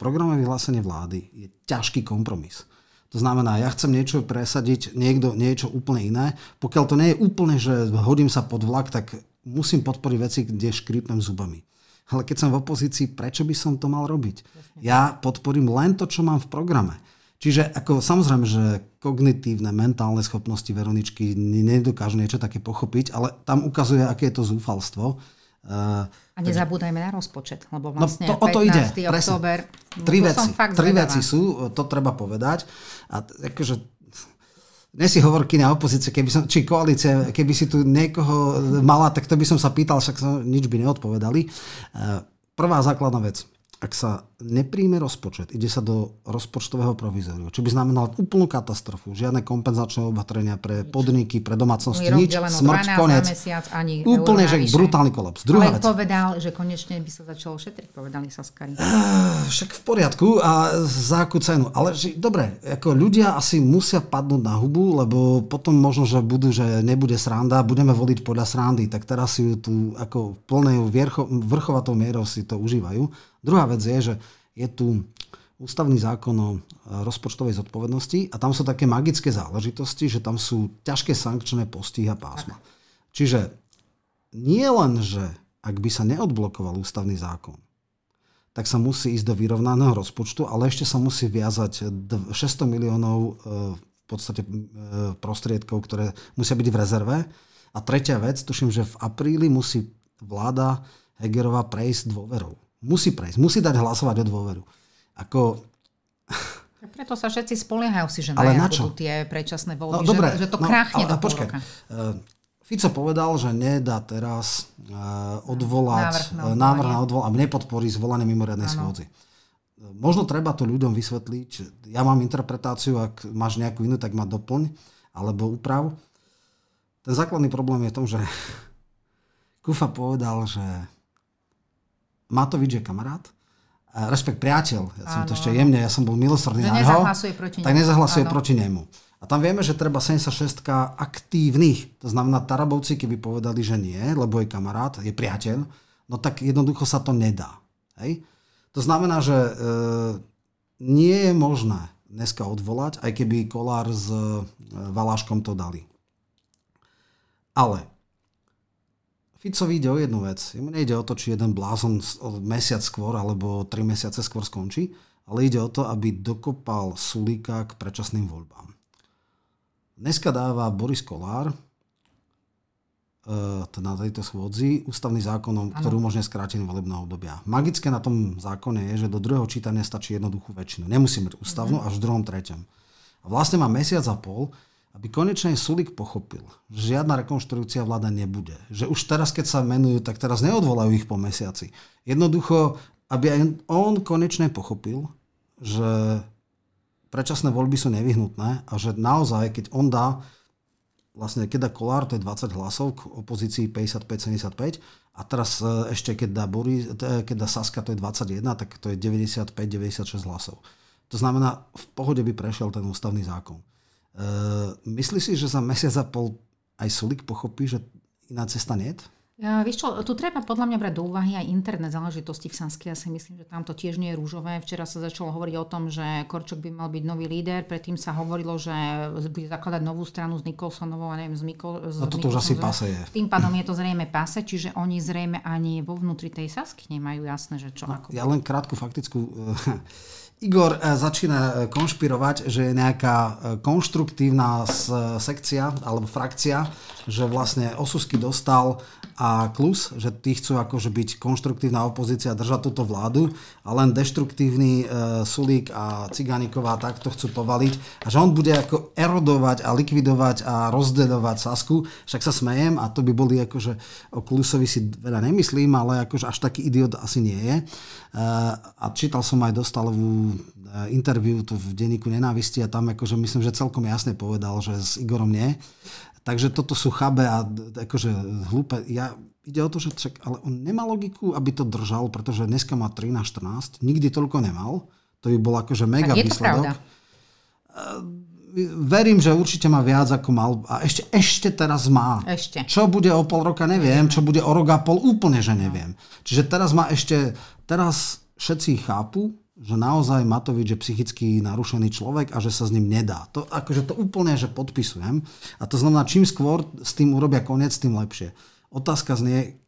programové vyhlásenie vlády je ťažký kompromis. To znamená, ja chcem niečo presadiť, niekto niečo úplne iné. Pokiaľ to nie je úplne, že hodím sa pod vlak, tak musím podporiť veci, kde škrípnem zubami. Ale keď som v opozícii, prečo by som to mal robiť? Ja podporím len to, čo mám v programe. Čiže ako samozrejme, že kognitívne, mentálne schopnosti Veroničky nedokážu niečo také pochopiť, ale tam ukazuje, aké je to zúfalstvo. Uh, a nezabúdajme na rozpočet, lebo vlastne no to, o to pätnásteho ide, október. Tri veci, tri veci sú, to treba povedať. A akože, dnes si hovorkyňa opozície, keby som, či koalície, keby si tu niekoho mala, tak to by som sa pýtal, však som, nič by neodpovedali. Uh, prvá základná vec. Ak sa nepríjme rozpočet, ide sa do rozpočtového provizória, čo by znamenalo úplnú katastrofu, žiadne kompenzačné opatrenia pre podniky, pre domácnosti, nič, smrť, konec. Úplne, že brutálny kolaps. Druhá vec. Ale povedal, že konečne by sa začalo šetriť, povedali Saskari. Však v poriadku a za akú cenu. Ale že, dobre, ako ľudia asi musia padnúť na hubu, lebo potom možno, že budú, že nebude sranda, budeme voliť podľa srandy, tak teraz si ju tu ako plnej viercho, vrchovatou mierou si to užívajú. Druhá vec je, že je tu ústavný zákon o rozpočtovej zodpovednosti a tam sú také magické záležitosti, že tam sú ťažké sankčné postihy a pásma. Tak. Čiže nie len, že ak by sa neodblokoval ústavný zákon, tak sa musí ísť do vyrovnaného rozpočtu, ale ešte sa musí viazať šesťsto miliónov v podstate prostriedkov, ktoré musia byť v rezerve. A tretia vec, tuším, že v apríli musí vláda Hegerova prejsť dôverou. Musí prejsť, musí dať hlasovať o dôveru. Ako... Preto sa všetci spoliehajú si, že na budú tie predčasné voľby, no, že, že to no, kráchne do pol roka. Fico povedal, že nedá teraz uh, odvolať návrh na odvolanie, odvol- a nepodporí zvolanie mimoriadnej schôdzi. Možno treba to ľuďom vysvetliť. Ja mám interpretáciu, ak máš nejakú inú, tak ma doplň alebo uprav. Ten základný problém je v tom, že Kufa povedal, že Matovič je kamarát a Respekt priateľ, ja som ano. To ešte jemne, ja som bol milosrdný na neho, proti tak nezahlasuje ano. Proti nemu. A tam vieme, že treba sedemdesiatšesť aktívnych, to znamená Tarabovci, keby povedali, že nie, lebo je kamarát, je priateľ, no tak jednoducho sa to nedá. Hej? To znamená, že e, nie je možné dneska odvolať, aj keby Kolár s e, Valáškom to dali. Ale Ficovi ide o jednu vec. Jemu nejde o to, či jeden blázon mesiac skôr alebo tri mesiace skôr skončí, ale ide o to, aby dokopal Sulika k predčasným voľbám. Dneska dáva Boris Kolár na tejto schôdzi ústavný zákon, ktorý umožňuje skrátenie volebného obdobia. Magické na tom zákone je, že do druhého čítania stačí jednoduchú väčšinu. Nemusíme ústavnú, až v druhom, treťom. A vlastne má mesiac a pol, aby konečne Sulik pochopil, že žiadna rekonštrukcia vláda nebude. Že už teraz, keď sa menujú, tak teraz neodvolajú ich po mesiaci. Jednoducho, aby aj on konečne pochopil, že predčasné voľby sú nevyhnutné a že naozaj, keď on dá, vlastne keď dá Kolár, to je dvadsať hlasov, k opozícii päťdesiatpäť sedemdesiatpäť a teraz ešte keď dá, Boris, keď dá Saska, to je dvadsaťjeden, tak to je deväťdesiatpäť deväťdesiatšesť hlasov. To znamená, v pohode by prešiel ten ústavný zákon. Uh, myslíš si, že za mesiac a pol aj Sulik pochopí, že iná cesta nie je? Uh, vieš čo, tu treba podľa mňa brať do úvahy aj interné záležitosti v Saske. Ja si myslím, že tam to tiež nie je rúžové. Včera sa začalo hovoriť o tom, že Korčok by mal byť nový líder. Predtým sa hovorilo, že bude zakladať novú stranu s Nikolsonovou a neviem, s Mikulcom. No toto už asi páse je. Tým pádom je to zrejme páse, čiže oni zrejme ani vo vnútri tej Sasky nemajú jasné, že čo. No, ako ja len krátku faktickú... Igor začína konšpirovať, že je nejaká konštruktívna sekcia alebo frakcia, že vlastne Osusky dostal a Klus, že tí chcú akože byť konštruktívna opozícia, držať túto vládu a len deštruktívny e, Sulík a Ciganíková takto chcú povaliť a že on bude ako erodovať a likvidovať a rozdeľovať Sasku. Však sa smejem a to by boli akože o Klusovi si veľa nemyslím, ale akože až taký idiot asi nie je. E, a čítal som aj Dostalovú interviu tu v denníku Nenávisti a tam akože myslím, že celkom jasne povedal, že s Igorom nie. Takže toto sú chabé a akože hlúpe. Ja, ide o to, že čak, ale on nemá logiku, aby to držal, pretože dneska má trinásť štrnásť, nikdy toľko nemal. To by bol akože mega výsledok. Je to pravda. Verím, že určite má viac ako mal a ešte, ešte teraz má. Ešte. Čo bude o pol roka, neviem. Čo bude o rok a pol, úplne, že neviem. Čiže teraz má ešte, teraz všetci chápu, že naozaj Matovič je psychicky narušený človek a že sa s ním nedá. To, akože to úplne, že podpisujem. A to znamená, čím skôr s tým urobia koniec, tým lepšie. Otázka znie,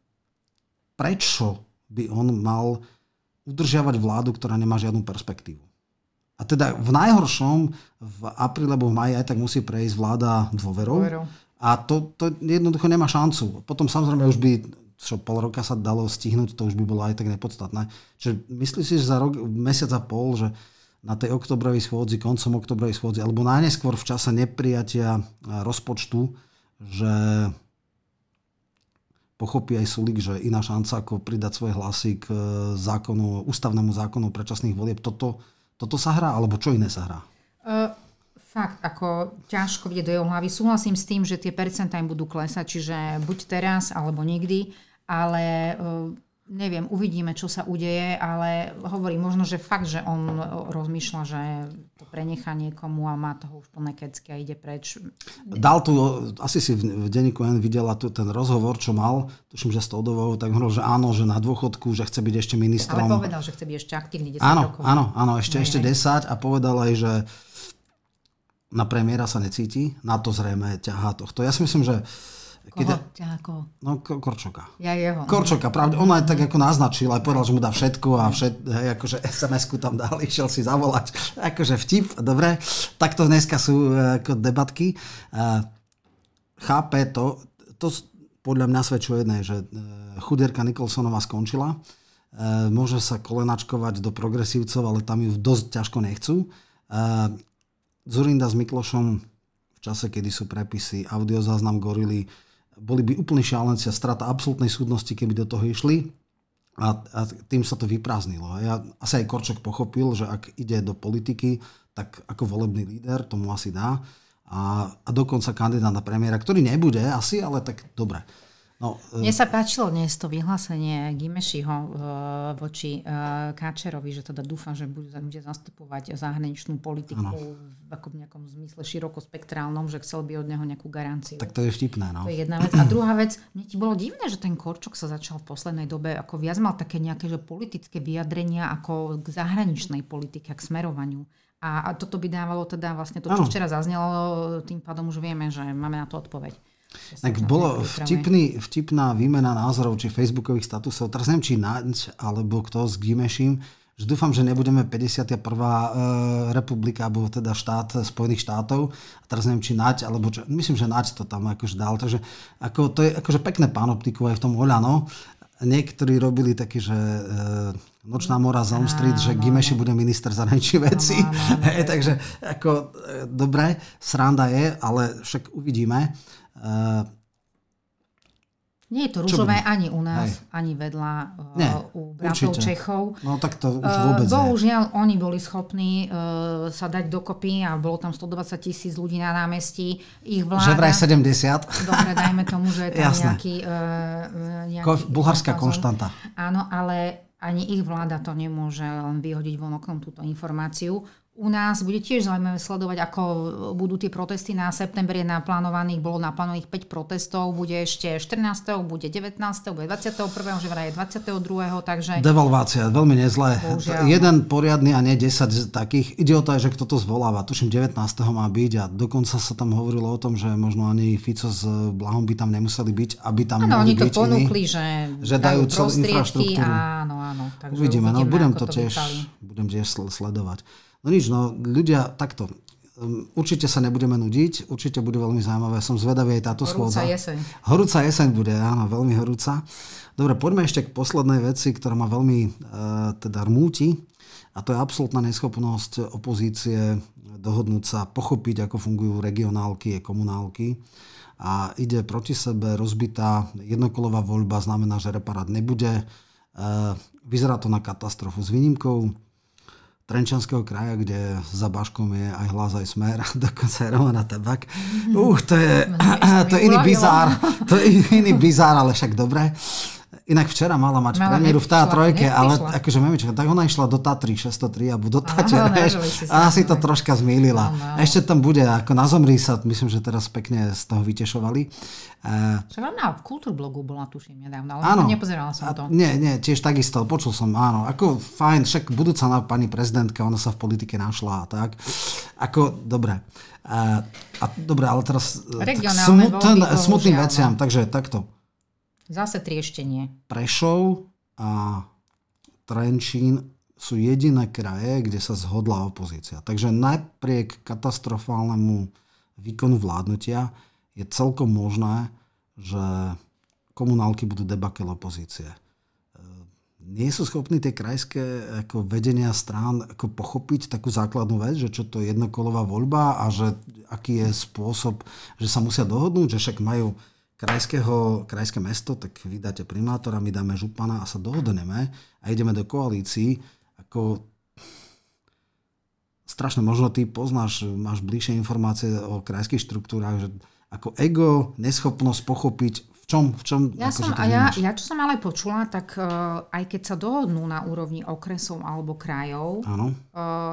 prečo by on mal udržiavať vládu, ktorá nemá žiadnu perspektívu. A teda v najhoršom, v apríli alebo v maji aj tak musí prejsť vláda dôverou. Dôverou. A to, to jednoducho nemá šancu. Potom samozrejme už by... čo pol roka sa dalo stihnúť, to už by bolo aj tak nepodstatné. Čiže myslíš si, že za rok, mesiac a pol, že na tej oktobrovej schôdzi, koncom oktobrovej schôdzi, alebo najneskôr v čase neprijatia rozpočtu, že pochopí aj Sulik, že iná šanca ako pridať svoje hlasy k zákonu, ústavnému zákonu predčasných volieb, toto, toto sa hrá? Alebo čo iné sa hrá? Uh... Fakt, ako ťažko vidieť do jeho hlavy. Súhlasím s tým, že tie percentá im budú klesať, čiže buď teraz, alebo nikdy, ale neviem, uvidíme, čo sa udeje, ale hovorím možno, že fakt, že on rozmýšľa, že to prenechá niekomu a má toho už plné kecky a ide preč. Dal tu, asi si v denníku N videla tu ten rozhovor, čo mal, tuším, že s Todovou, tak hovoril, že áno, že na dôchodku, že chce byť ešte ministrom. Ale povedal, že chce byť ešte aktívny desať áno, rokov. Áno, áno, ešte, ešte desať a povedal aj, že na premiéra sa necíti, na to zrejme ťahá tohto. Ja si myslím, že... Koho ťahá koho? No Korčoka. Ja jeho. Korčoka, pravde. On aj tak ako naznačil, aj povedal, že mu dá všetko a všet, hej, akože es em esku tam dal, išiel si zavolať. Akože vtip, dobre. Takto dneska sú ako debatky. Chápe to, to podľa mňa svedčuje jednej, že chudierka Nikolsonová skončila. Môže sa kolenačkovať do progresívcov, ale tam ju dosť ťažko nechcú. Zurinda s Miklošom v čase, kedy sú prepisy, audiozáznam gorily, boli by úplne šialenci a strata absolútnej súdnosti, keby do toho išli a, a tým sa to vyprázdnilo. Ja, asi aj Korčok pochopil, že ak ide do politiky, tak ako volebný líder, tomu asi dá a, a dokonca kandidát na premiéra, ktorý nebude asi, ale tak dobre. No, mne sa páčilo dnes to vyhlásenie Gimešiho voči Káčerovi, že teda dúfam, že bude zastupovať zahraničnú politiku ano. Ako v nejakom zmysle širokospektrálnom, že chcel by od neho nejakú garanciu. Tak to je vtipné. No. To je jedna vec. A druhá vec, mne ti bolo divné, že ten Korčok sa začal v poslednej dobe, ako viac mal také nejaké že politické vyjadrenia ako k zahraničnej politike, k smerovaniu. A, a toto by dávalo teda vlastne to, čo ano. Včera zaznelo, tým pádom už vieme, že máme na to odpoveď. Tak bolo vtipný, vtipná výmena názorov či facebookových statusov. Teraz neviem, či Naď alebo kto s Gimeším, že dúfam, že nebudeme päťdesiatjeden republika alebo teda štát Spojených štátov. A teraz neviem, či Naď alebo čo, myslím, že Naď to tam akože dal. Takže ako, to je akože pekné panoptiku aj v tom Oľano. Niektorí robili taký, že e, nočná mora z Elm Street, že Gimeši bude minister zahraničných vecí. Hej, takže ako e, dobre, sranda je, ale však uvidíme. Uh, Nie je to ružové ani u nás, hej. ani vedľa uh, Nie, u bratov určite. Čechov. No tak to už vôbec uh, Bohužiaľ, je. Oni boli schopní uh, sa dať dokopy a bolo tam stodvadsať tisíc ľudí na námestí. Ich vláda... Že vraj sedemdesiat. Dobre, dajme tomu, že je tam nejaký... Uh, nejaký Ko- Bulharská Konštanta. Áno, ale ani ich vláda to nemôže len vyhodiť von oknom túto informáciu. U nás bude tiež zaujímavé sledovať, ako budú tie protesty na september. Je naplánovaných, bolo naplánovaných päť protestov, bude ešte štrnásteho, bude devätnásteho, bude dvadsiateho prvého, že vraj je dvadsiateho druhého, takže... Devalvácia, veľmi nezlé. Bohužiaľ. Jeden poriadny a nie desať takých. Ide o to, že kto to zvoláva. Tuším, devätnásteho má byť a dokonca sa tam hovorilo o tom, že možno ani Fico s Blahom by tam nemuseli byť, aby tam ano, mohli byť iní. Áno, oni to ponúkli, že, že dajú celú infraštruktúru. Áno, áno. Takže uvidíme, uvidíme, no budem to, to tiež, budem tiež sledovať. No nič, no ľudia, takto. Určite sa nebudeme nudiť, určite bude veľmi zaujímavé. Som zvedavý aj táto schôdza. Horúca jeseň. Horúca jeseň bude, áno, veľmi horúca. Dobre, poďme ešte k poslednej veci, ktorá ma veľmi e, teda rmúti. A to je absolútna neschopnosť opozície dohodnúť sa, pochopiť, ako fungujú regionálky a komunálky. A ide proti sebe rozbitá jednokolová voľba, znamená, že reparát nebude. E, vyzerá to na katastrofu s výnimkou Trenčanského kraja, kde za Baškom je aj Hlas, aj Smer, dokonca aj Romana Tabak. Uh, to je, to je iný bizár, to je iný bizár, ale však dobre. Inak večera mala mať premiéru v tá trojke, ale akože mamička, tak ona išla do Tatry šesťstotri alebo do Tater, a ona si to troška zmýlila. No, no. Ešte tam bude, ako na Zomri sa, myslím, že teraz pekne z toho vytešovali. Čo vám na Kultúrblogu bola, tuším, nedávno, ale áno, nepozerala som to. Nie, nie, tiež takisto, počul som, áno, ako fajn, však budúca na pani prezidentka, ona sa v politike našla, tak, ako, dobre. A, a dobre, ale teraz k smutným veciam, takže takto. Zase trieštenie. Prešov a Trenčín sú jediné kraje, kde sa zhodla opozícia. Takže napriek katastrofálnemu výkonu vládnutia je celkom možné, že komunálky budú debakel opozície. Nie sú schopní tie krajské ako vedenia strán ako pochopiť takú základnú vec, že čo to je jednokolová voľba a že aký je spôsob, že sa musia dohodnúť, že však majú Krajského, krajské mesto, tak vy dáte primátora, my dáme župana a sa dohodneme a ideme do koalícií. Ako... Strašne, možno ty poznáš, máš bližšie informácie o krajských štruktúrách, že ako ego, neschopnosť pochopiť, v čom, v čom... Ja, ako, som, a ja, ja čo som ale počula, tak uh, aj keď sa dohodnú na úrovni okresov alebo krajov, uh,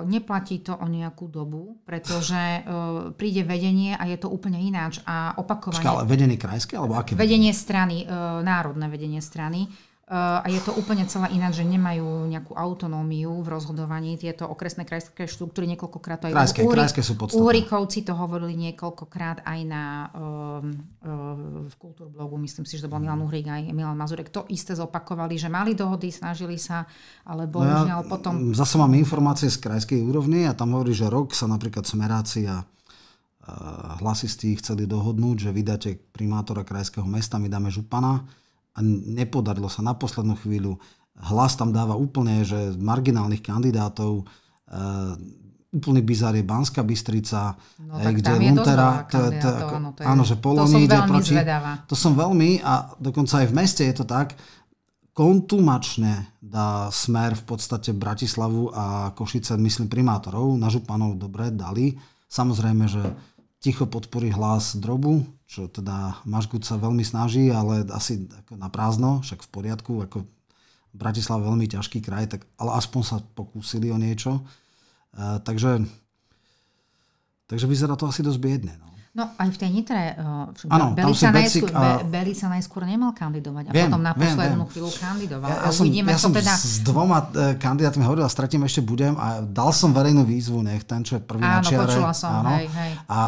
neplatí to o nejakú dobu, pretože uh, príde vedenie a je to úplne ináč a opakovanie... Počká, vedenie krajské? Alebo aké vedenie? Vedenie strany, uh, národné vedenie strany. Uh, a je to úplne celé ináč, že nemajú nejakú autonómiu v rozhodovaní. Tieto okresné krajské štruktúry niekoľkokrát aj krajské, Úri, krajské sú podstatné. Úrikovci to hovorili niekoľkokrát aj na uh, uh, v Kultúrblogu, myslím si, že to bol Milan Uhrík aj Milan Mazurek. To isté zopakovali, že mali dohody, snažili sa, ale bohužiaľ no ja, potom... Zase mám informácie z krajskej úrovne a tam hovorí, že rok sa napríklad Smeráci a uh, hlasistí chceli dohodnúť, že vydáte primátora krajského mesta, my dáme župana. A nepodarilo sa na poslednú chvíľu. Hlas tam dáva úplne, že marginálnych kandidátov, e, úplný bizár je Banská Bystrica, no, e, kde Luntera, áno, že Polóni ide proti. Zvedáva. To som veľmi, a dokonca aj v meste je to tak, kontumačne dá Smer v podstate Bratislavu a Košice, myslím, primátorov, na županov dobre dali. Samozrejme, že ticho podporí Hlas Drobu, čo teda Mašgut sa veľmi snaží, ale asi ako na prázdno, však v poriadku, ako Bratislava veľmi ťažký kraj, tak, ale aspoň sa pokúsili o niečo. Uh, takže, takže vyzerá to asi dosť biedne. No. No aj v tej Nitre, uh, Belica najskôr, a... Belica najskôr nemal kandidovať a viem, potom na poslednú viem, chvíľu kandidoval. Ja, ja som, uvidíme, ja som teda... s dvoma uh, kandidátmi hovoril a stretím ešte budem a dal som verejnú výzvu, nech ten, čo je prvý áno, na čiare. Počula som, áno, hej, hej. A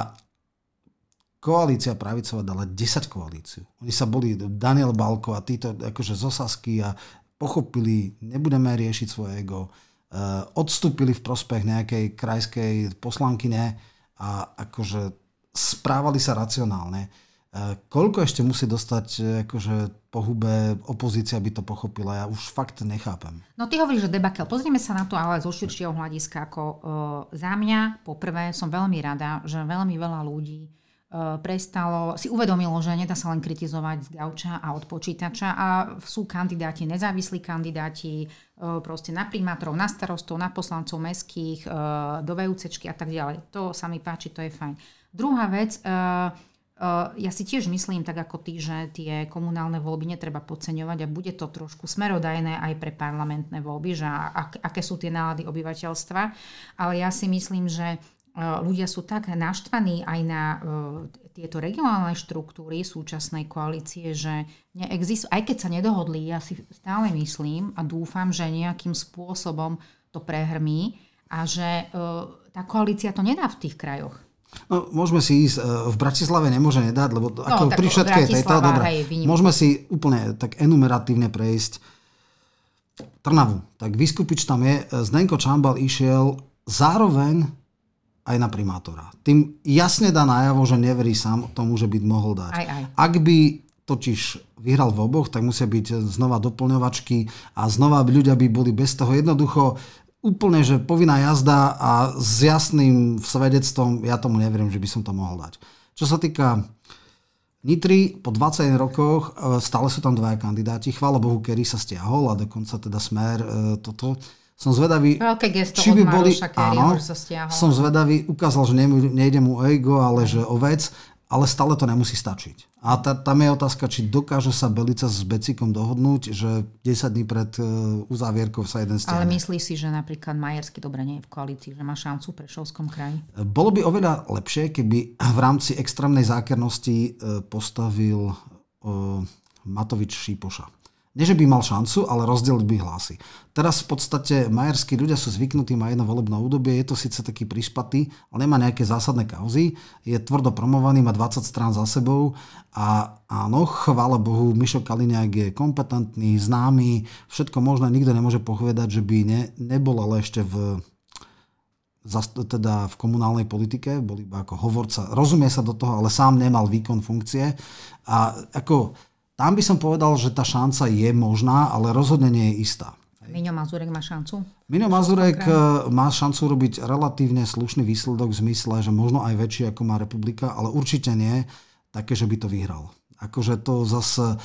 koalícia pravicová dala desať koalíciu. Oni sa boli, Daniel Balko a títo akože zo Sasky a pochopili, nebudeme riešiť svoje ego, uh, odstúpili v prospech nejakej krajskej poslankyne a akože správali sa racionálne. Koľko ešte musí dostať akože, po hube opozícia, aby to pochopila? Ja už fakt nechápem. No ty hovoríš, že debakel. Pozrieme sa na to ale zo širšieho hľadiska. Ako, uh, za mňa, poprvé, som veľmi rada, že veľmi veľa ľudí uh, prestalo, si uvedomilo, že nedá sa len kritizovať z gauča a od počítača a sú kandidáti, nezávislí kandidáti, uh, proste na primátorov, na starostov, na poslancov mestských, uh, do VÚCčky a tak ďalej. To sa mi páči, to je fajn. Druhá vec, uh, uh, ja si tiež myslím, tak ako ty, že tie komunálne voľby netreba podceňovať a bude to trošku smerodajné aj pre parlamentné voľby, že ak, aké sú tie nálady obyvateľstva. Ale ja si myslím, že uh, ľudia sú tak naštvaní aj na uh, tieto regionálne štruktúry súčasnej koalície, že neexistujú. Aj keď sa nedohodli, ja si stále myslím a dúfam, že nejakým spôsobom to prehrmí a že uh, tá koalícia to nedá v tých krajoch. No, môžeme si ísť, v Bratislave nemôže nedať, lebo no, ako pri všetkej tejto, dobré, môžeme si úplne tak enumeratívne prejsť Trnavu. Tak Vyskupič tam je, Zdenko Čambal išiel zároveň aj na primátora. Tým jasne dá najavo, že neverí sám tomu, že by mohol dať. Aj, aj. Ak by totiž vyhral v oboch, tak musia byť znova doplňovačky a znova ľudia by boli bez toho jednoducho. Úplne, že povinná jazda a s jasným svedectvom, ja tomu neverím, že by som to mohol dať. Čo sa týka Nitry, po dvadsiatich rokoch stále sú tam dvaja kandidáti. Chvála Bohu, Kerry sa stiahol a dokonca teda Smer toto. Som zvedavý, či by boli... Áno, som zvedavý, ukázal, že nejde mu o ego, ale že o vec, ale stále to nemusí stačiť. A tá, tam je otázka, či dokážu sa Belica s Becíkom dohodnúť, že desať dní pred uzávierkou sa jeden stiahne. Ale myslí si, že napríklad Majersky dobre nie je v koalícii, že má šancu v Prešovskom kraji? Bolo by oveľa lepšie, keby v rámci extrémnej zákernosti postavil Matovič Šípoša. Nie, že by mal šancu, ale rozdiel by hlási. Teraz v podstate majerskí ľudia sú zvyknutí, má jedno volebné obdobie, je to síce taký príšpatý, ale nemá nejaké zásadné kauzy, je tvrdo promovaný, má dvadsať strán za sebou a áno, chvála Bohu, Mišo Kaliňák je kompetentný, známy, všetko možné, nikto nemôže povedať, že by ne, nebol ale ešte v, teda v komunálnej politike, bol iba ako hovorca, rozumie sa do toho, ale sám nemal výkon funkcie a ako... Tam by som povedal, že tá šanca je možná, ale rozhodne nie je istá. Miňo Mazurek má šancu? Miňo Mazurek má šancu robiť relatívne slušný výsledok v zmysle, že možno aj väčší ako má Republika, ale určite nie také, že by to vyhral. Akože to zase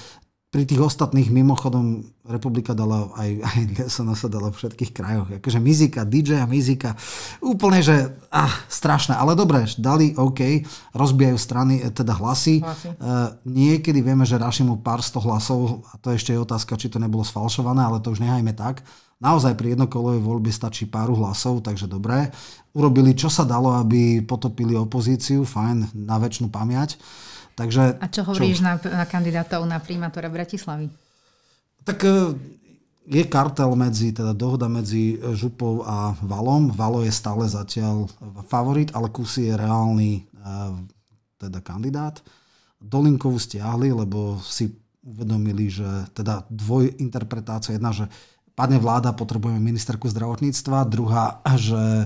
pri tých ostatných mimochodom Republika dala aj, aj Lesona sa dala v všetkých krajoch. Akože mizika, dý džej a mizika, úplne, že ah, strašné. Ale dobre, dali, OK, rozbijajú strany, teda hlasy. hlasy. Uh, niekedy vieme, že Rašimu pár sto hlasov, a to ešte je otázka, či to nebolo sfalšované, ale to už nehajme tak. Naozaj pri jednokolovej voľbe stačí pár hlasov, takže dobre. Urobili, čo sa dalo, aby potopili opozíciu, fajn, na večnú pamäť. Takže, a čo hovoríš čo? Na, na kandidátov na primátora Bratislavy? Tak je kartel medzi, teda dohoda medzi Župou a Valom. Valo je stále zatiaľ favorit, ale Kusy je reálny teda kandidát. Dolinkovu stiahli, lebo si uvedomili, že teda dvojinterpretácia. Jedna, že padne vláda, potrebujeme ministerku zdravotníctva. Druhá, že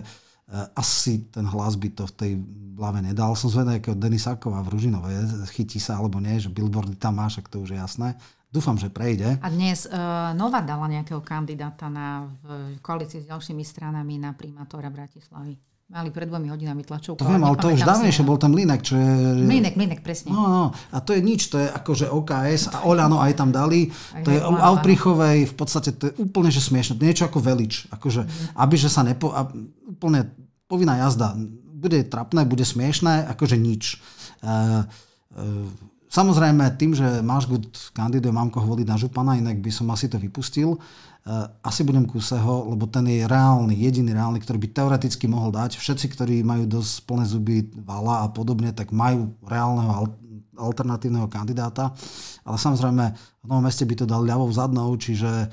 asi ten hlas by to v tej blave nedal. Som zvedal, ako Denisáková v Ružinove. Chytí sa alebo nie, že billboardy tam máš, ak to už je jasné. Dúfam, že prejde. A dnes uh, Nova dala nejakého kandidáta na v koalícii s ďalšími stranami na primátora Bratislavy. Mali pred dvomi hodinami tlačovku. To viem, ale to už dávnejšie, bol tam Línek, čo je... Línek, Línek, presne. No, no, a to je nič, to je akože ó ká es a Oľano aj tam dali, aj to je o Auprichovej, v podstate to je úplne, že smiešne, niečo ako Velič, akože, mm. aby, že sa nepo... A, úplne povinná jazda, bude trapné, bude smiešné, akože nič. Uh, Samozrejme, tým, že máš good kandiduje, mám koho voliť na župana, inak by som asi to vypustil. Asi budem Kuseho, lebo ten je reálny, jediný reálny, ktorý by teoreticky mohol dať. Všetci, ktorí majú dosť plné zuby, Vala a podobne, tak majú reálneho alternatívneho kandidáta. Ale samozrejme, v Novom meste by to dal ľavou zadnou, čiže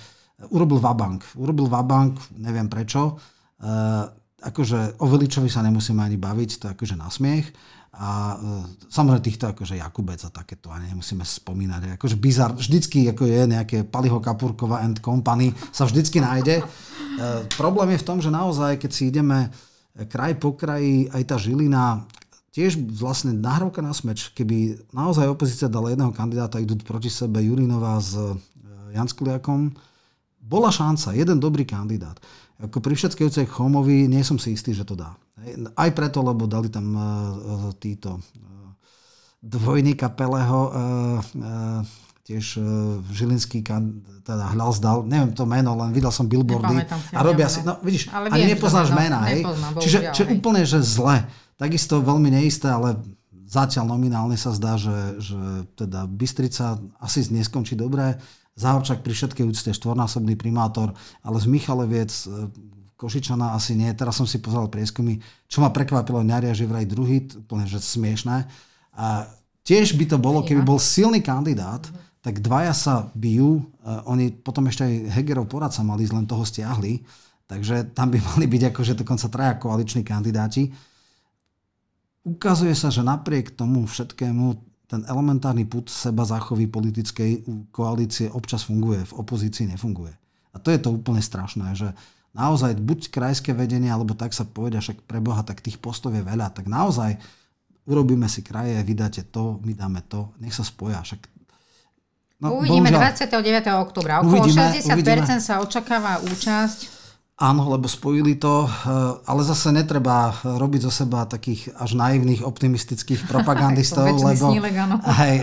urobil vabank. Urobil vabank, neviem prečo. Akože o Veličovi sa nemusíme ani baviť, to je akože nasmiech. A e, samozrejme týchto akože Jakubec a takéto, a nemusíme spomínať. Akože bizar, vždycky ako je nejaké Paliho Kapurkova and company, sa vždycky nájde. E, problém je v tom, že naozaj, keď si ideme kraj po kraji, aj tá Žilina, tiež vlastne nahrávka na smeč. Keby naozaj opozícia dala jedného kandidáta, idú proti sebe Jurinová s e, Janskuliakom, bola šanca, jeden dobrý kandidát. Ako pri všetkej úcej Chomovi, nie som si istý, že to dá. Aj preto, lebo dali tam uh, títo uh, dvojníka Peleho, uh, uh, tiež uh, Žilinský kan, teda Hľas dal, neviem to meno, len videl som billboardy. A robia si, no vidíš, ale ani viem, nepoznáš no, mena. Nepoznám, hej? Čiže či úplne, že zle. Takisto veľmi neisté, ale zatiaľ nominálne sa zdá, že, že teda Bystrica asi neskončí dobré. Zahorčák pri všetkej úcte štvornásobný primátor, ale z Michaloviec, Košičana asi nie. Teraz som si pozeral prieskumy, čo ma prekvapilo, Ňaria, že vraj druhý, úplne že smiešné. A tiež by to bolo, keby bol silný kandidát, tak dvaja sa bijú, oni potom ešte aj Hegerov poradca mali, len toho stiahli, takže tam by mali byť akože dokonca traja koaliční kandidáti. Ukazuje sa, že napriek tomu všetkému ten elementárny pud seba záchovy politickej koalície občas funguje, v opozícii nefunguje. A to je to úplne strašné, že naozaj buď krajské vedenie, alebo tak sa povedia, však pre Boha, tak tých postov je veľa, tak naozaj urobíme si kraje, vydáte to, my dáme to, nech sa spoja. Však... No, uvidíme bohužiaľ... dvadsiateho deviateho októbra. Okolo šesťdesiat percent uvidíme. Sa očakáva účasť. Áno, lebo spojili to, ale zase netreba robiť zo seba takých až naivných optimistických propagandistov, lebo aj,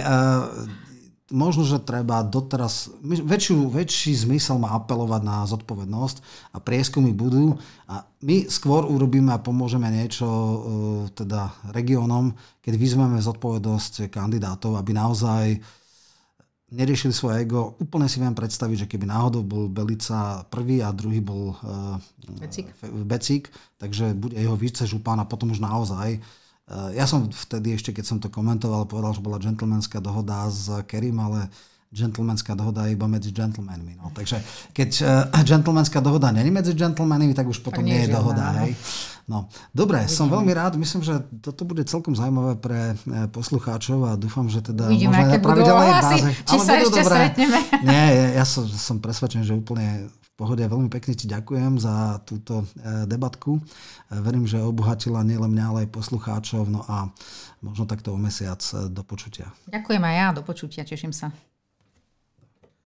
možno, že treba doteraz, väčšiu, väčší zmysel má apelovať na zodpovednosť a prieskumy budú a my skôr urobíme a pomôžeme niečo teda regiónom, keď vyzveme zodpovednosť kandidátov, aby naozaj neriešili svoje ego. Úplne si viem predstaviť, že keby náhodou bol Belica prvý a druhý bol uh, Becík. Becík, takže bude jeho vicežupán a potom už naozaj. Uh, ja som vtedy ešte, keď som to komentoval, povedal, že bola gentlemanská dohoda s Kerim, ale gentlemanská dohoda je iba medzi gentlemanmi. No. Takže keď uh, gentlemanská dohoda není medzi gentlemanmi, tak už potom tak nie je žiadna dohoda. Hej. No. Dobre, uvidíme. Som veľmi rád. Myslím, že toto bude celkom zaujímavé pre poslucháčov a dúfam, že teda uvidíme, možno na pravidelnej báze. Či sa ešte dobré. Stretneme. Nie, ja som, som presvedčený, že úplne v pohode. Veľmi pekne ti ďakujem za túto debatku. Verím, že obohatila nielen mňa, ale aj poslucháčov. No a možno takto o mesiac do počutia. Ďakujem aj ja, do počutia. Teším sa.